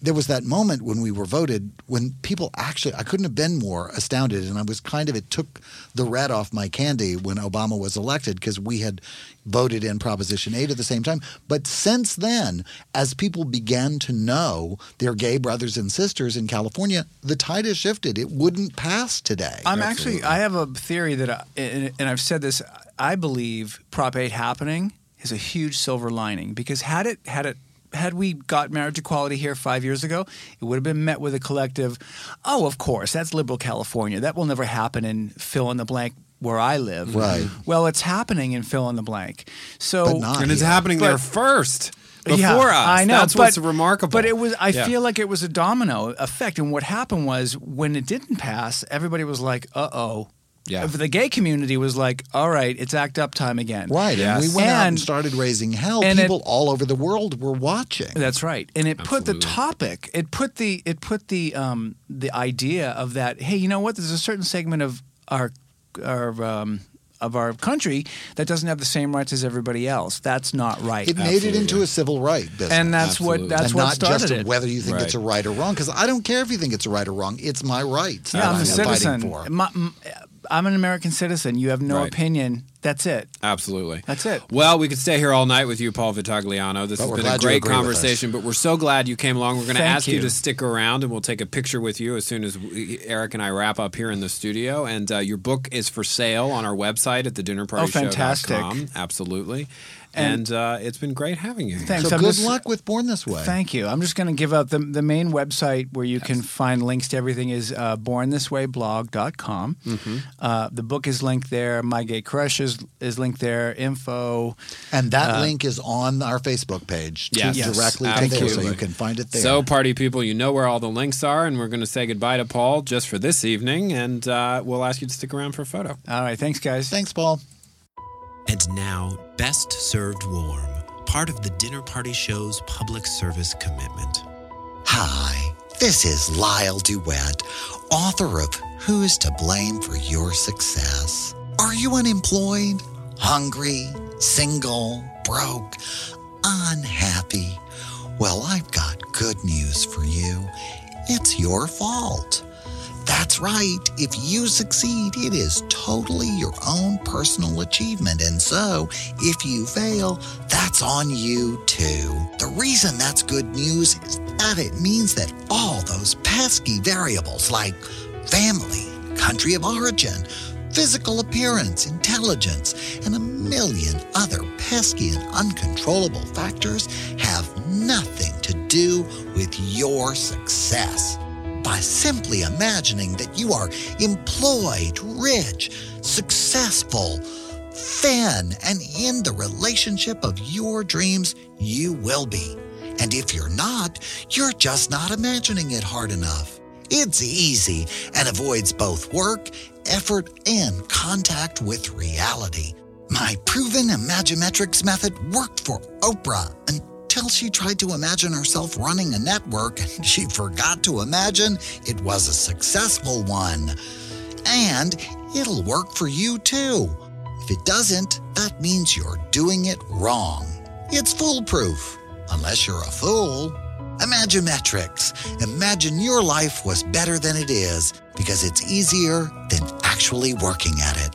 There was that moment when we were voted when people actually... I couldn't have been more astounded. And I was it took the red off my candy when Obama was elected because we had voted in Proposition 8 at the same time. But since then, as people began to know their gay brothers and sisters in California, the tide has shifted. It wouldn't pass today. I have a theory that, and I've said this, I believe Prop 8 happening is a huge silver lining because had we got marriage equality here 5 years ago, it would have been met with a collective, oh, of course, that's liberal California. That will never happen in fill in the blank where I live. Right. Well, it's happening in fill in the blank. It's happening there first. Before us. I know. That's what's remarkable. But it was, I feel like it was a domino effect. And what happened was when it didn't pass, everybody was like, uh-oh. Yeah. The gay community was like, all right, it's ACT UP time again. Right. Yes. And we went out and started raising hell. People all over the world were watching. That's right. And it put the topic, the idea of that, hey, you know what? There's a certain segment of our country that doesn't have the same rights as everybody else. That's not right. It made it into a civil right business. And that's what started it. And not just whether you think it's a right or wrong, because I don't care if you think it's a right or wrong. It's my rights that I'm a citizen. Fighting for. I'm an American citizen. You have no opinion. That's it. Absolutely. That's it. Well, we could stay here all night with you, Paul Vitagliano. This has been a great conversation, but we're so glad you came along. We're going to ask you to stick around, and we'll take a picture with you as soon as Eric and I wrap up here in the studio. And your book is for sale on our website at thedinnerpartyshow.com. Oh, fantastic. Absolutely. And it's been great having you here. Thanks. So good luck with Born This Way. Thank you. I'm just going to give out the main website where you can find links to everything is bornthiswayblog.com. Mm-hmm. The book is linked there. My Gay Crush is linked there. Info. And that link is on our Facebook page directly to there, so you can find it there. So party people, you know where all the links are, and we're going to say goodbye to Paul just for this evening, and we'll ask you to stick around for a photo. All right. Thanks, guys. Thanks, Paul. And now, Best Served Warm, part of the Dinner Party Show's public service commitment. Hi, this is Lyle Duett, author of Who's to Blame for Your Success. Are you unemployed, hungry, single, broke, unhappy? Well, I've got good news for you. It's your fault. That's right. If you succeed, it is totally your own personal achievement. And so, if you fail, that's that's on you too. The reason that's good news is that it means that all those pesky variables like family, country of origin, physical appearance, intelligence, and a million other pesky and uncontrollable factors have nothing to do with your success. By simply imagining that you are employed, rich, successful, thin, and in the relationship of your dreams, you will be. And if you're not, you're just not imagining it hard enough. It's easy and avoids both work, effort, and contact with reality. My proven Imagimetrics method worked for Oprah until she tried to imagine herself running a network and she forgot to imagine it was a successful one. And it'll work for you too. If it doesn't, that means you're doing it wrong. It's foolproof, unless you're a fool. Imagimetrics. Imagine your life was better than it is because it's easier than actually working at it.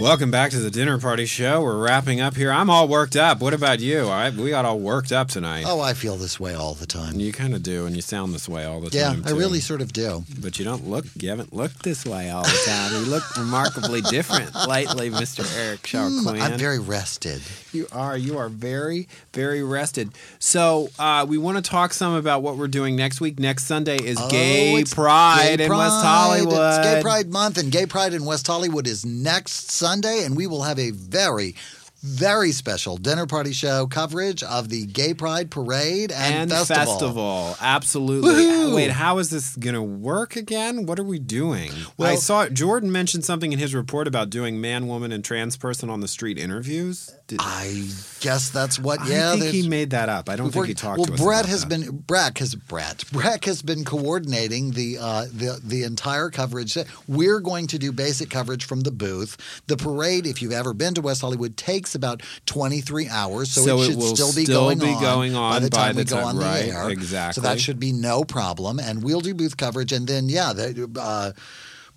Welcome back to the Dinner Party Show. We're wrapping up here. I'm all worked up. What about you? We got all worked up tonight. Oh, I feel this way all the time. You kind of do, and you sound this way all the time. Yeah, I really sort of do. But you don't look, you haven't looked this way all the time. You look remarkably different lately, Mr. Eric Shaw Quinn. I'm very rested. You are very, very rested. So we want to talk some about what we're doing next week. Next Sunday is Gay Pride in West Hollywood. It's Gay Pride Month, and Gay Pride in West Hollywood is next Sunday, and we will have a very, very special Dinner Party Show coverage of the Gay Pride Parade and Festival. Absolutely. Woo-hoo! Wait, how is this going to work again? What are we doing? Well, I saw Jordan mentioned something in his report about doing man, woman, and trans person on the street interviews. I guess that's what, yeah. I think he made that up. I don't think he talked to us about Breck has been coordinating the entire coverage. We're going to do basic coverage from the booth. The parade, if you've ever been to West Hollywood, takes about 23 hours, so it should still be going on by the time we go on right, the air. Exactly. So that should be no problem, and we'll do booth coverage, and then, yeah,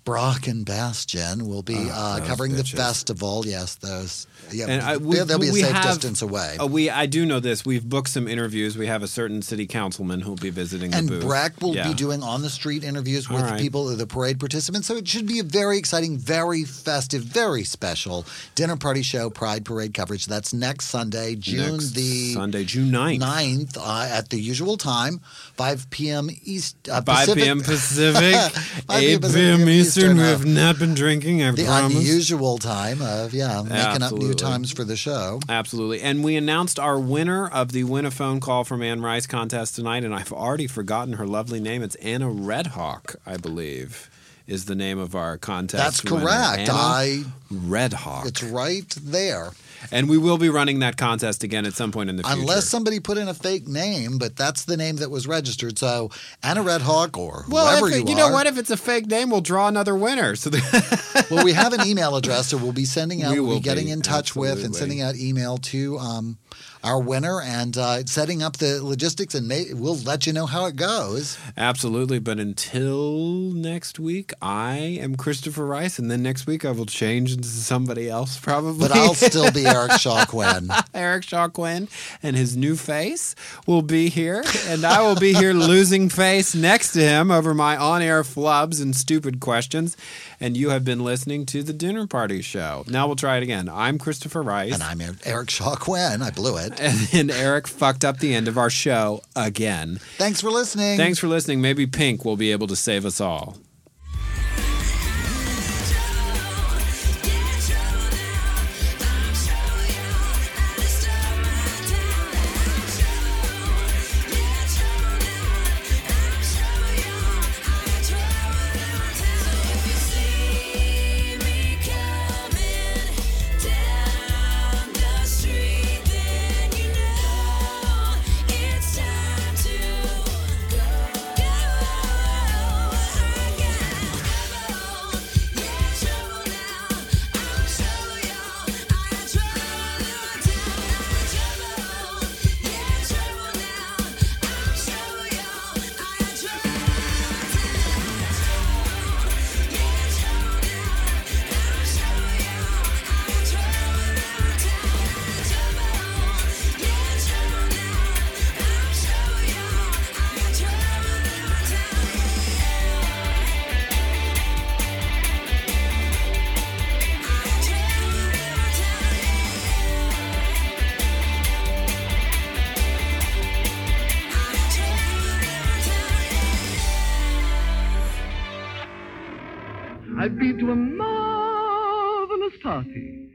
Brock and Bastian will be covering the festival. Yes, those. Yeah, and they'll be a safe distance away. I do know this. We've booked some interviews. We have a certain city councilman who'll be visiting the booth. And Breck will be doing on-the-street interviews with the people, the parade participants. So it should be a very exciting, very festive, very special Dinner Party Show Pride Parade coverage. That's next Sunday, June 9th. 9th at the usual time, 5 p.m. Pacific. 5 p.m. Pacific, 8 p.m. Eastern. We have not been drinking, I promise. The unusual time of, making up new times for the show. Absolutely. And we announced our winner of the Win a Phone Call from Anne Rice contest tonight, and I've already forgotten her lovely name. It's Anna Redhawk, I believe, is the name of our contest. That's correct. Redhawk. It's right there. And we will be running that contest again at some point in the future. Unless somebody put in a fake name, but that's the name that was registered. So Anna Redhawk or whoever you are. You know what? If it's a fake name, we'll draw another winner. So well, we have an email address, so we'll be sending out. We'll be getting in touch with and sending out email to our winner and setting up the logistics, and we'll let you know how it goes. Absolutely. But until next week, I am Christopher Rice, and then next week I will change into somebody else probably. But I'll still be Eric Shaw Quinn. Eric Shaw Quinn and his new face will be here, and I will be here losing face next to him over my on-air flubs and stupid questions. And you have been listening to The Dinner Party Show. Now we'll try it again. I'm Christopher Rice. And I'm Eric Shaw Quinn. I blew it. And then Eric fucked up the end of our show again. Thanks for listening. Thanks for listening. Maybe Pink will be able to save us all. I've been to a marvelous party.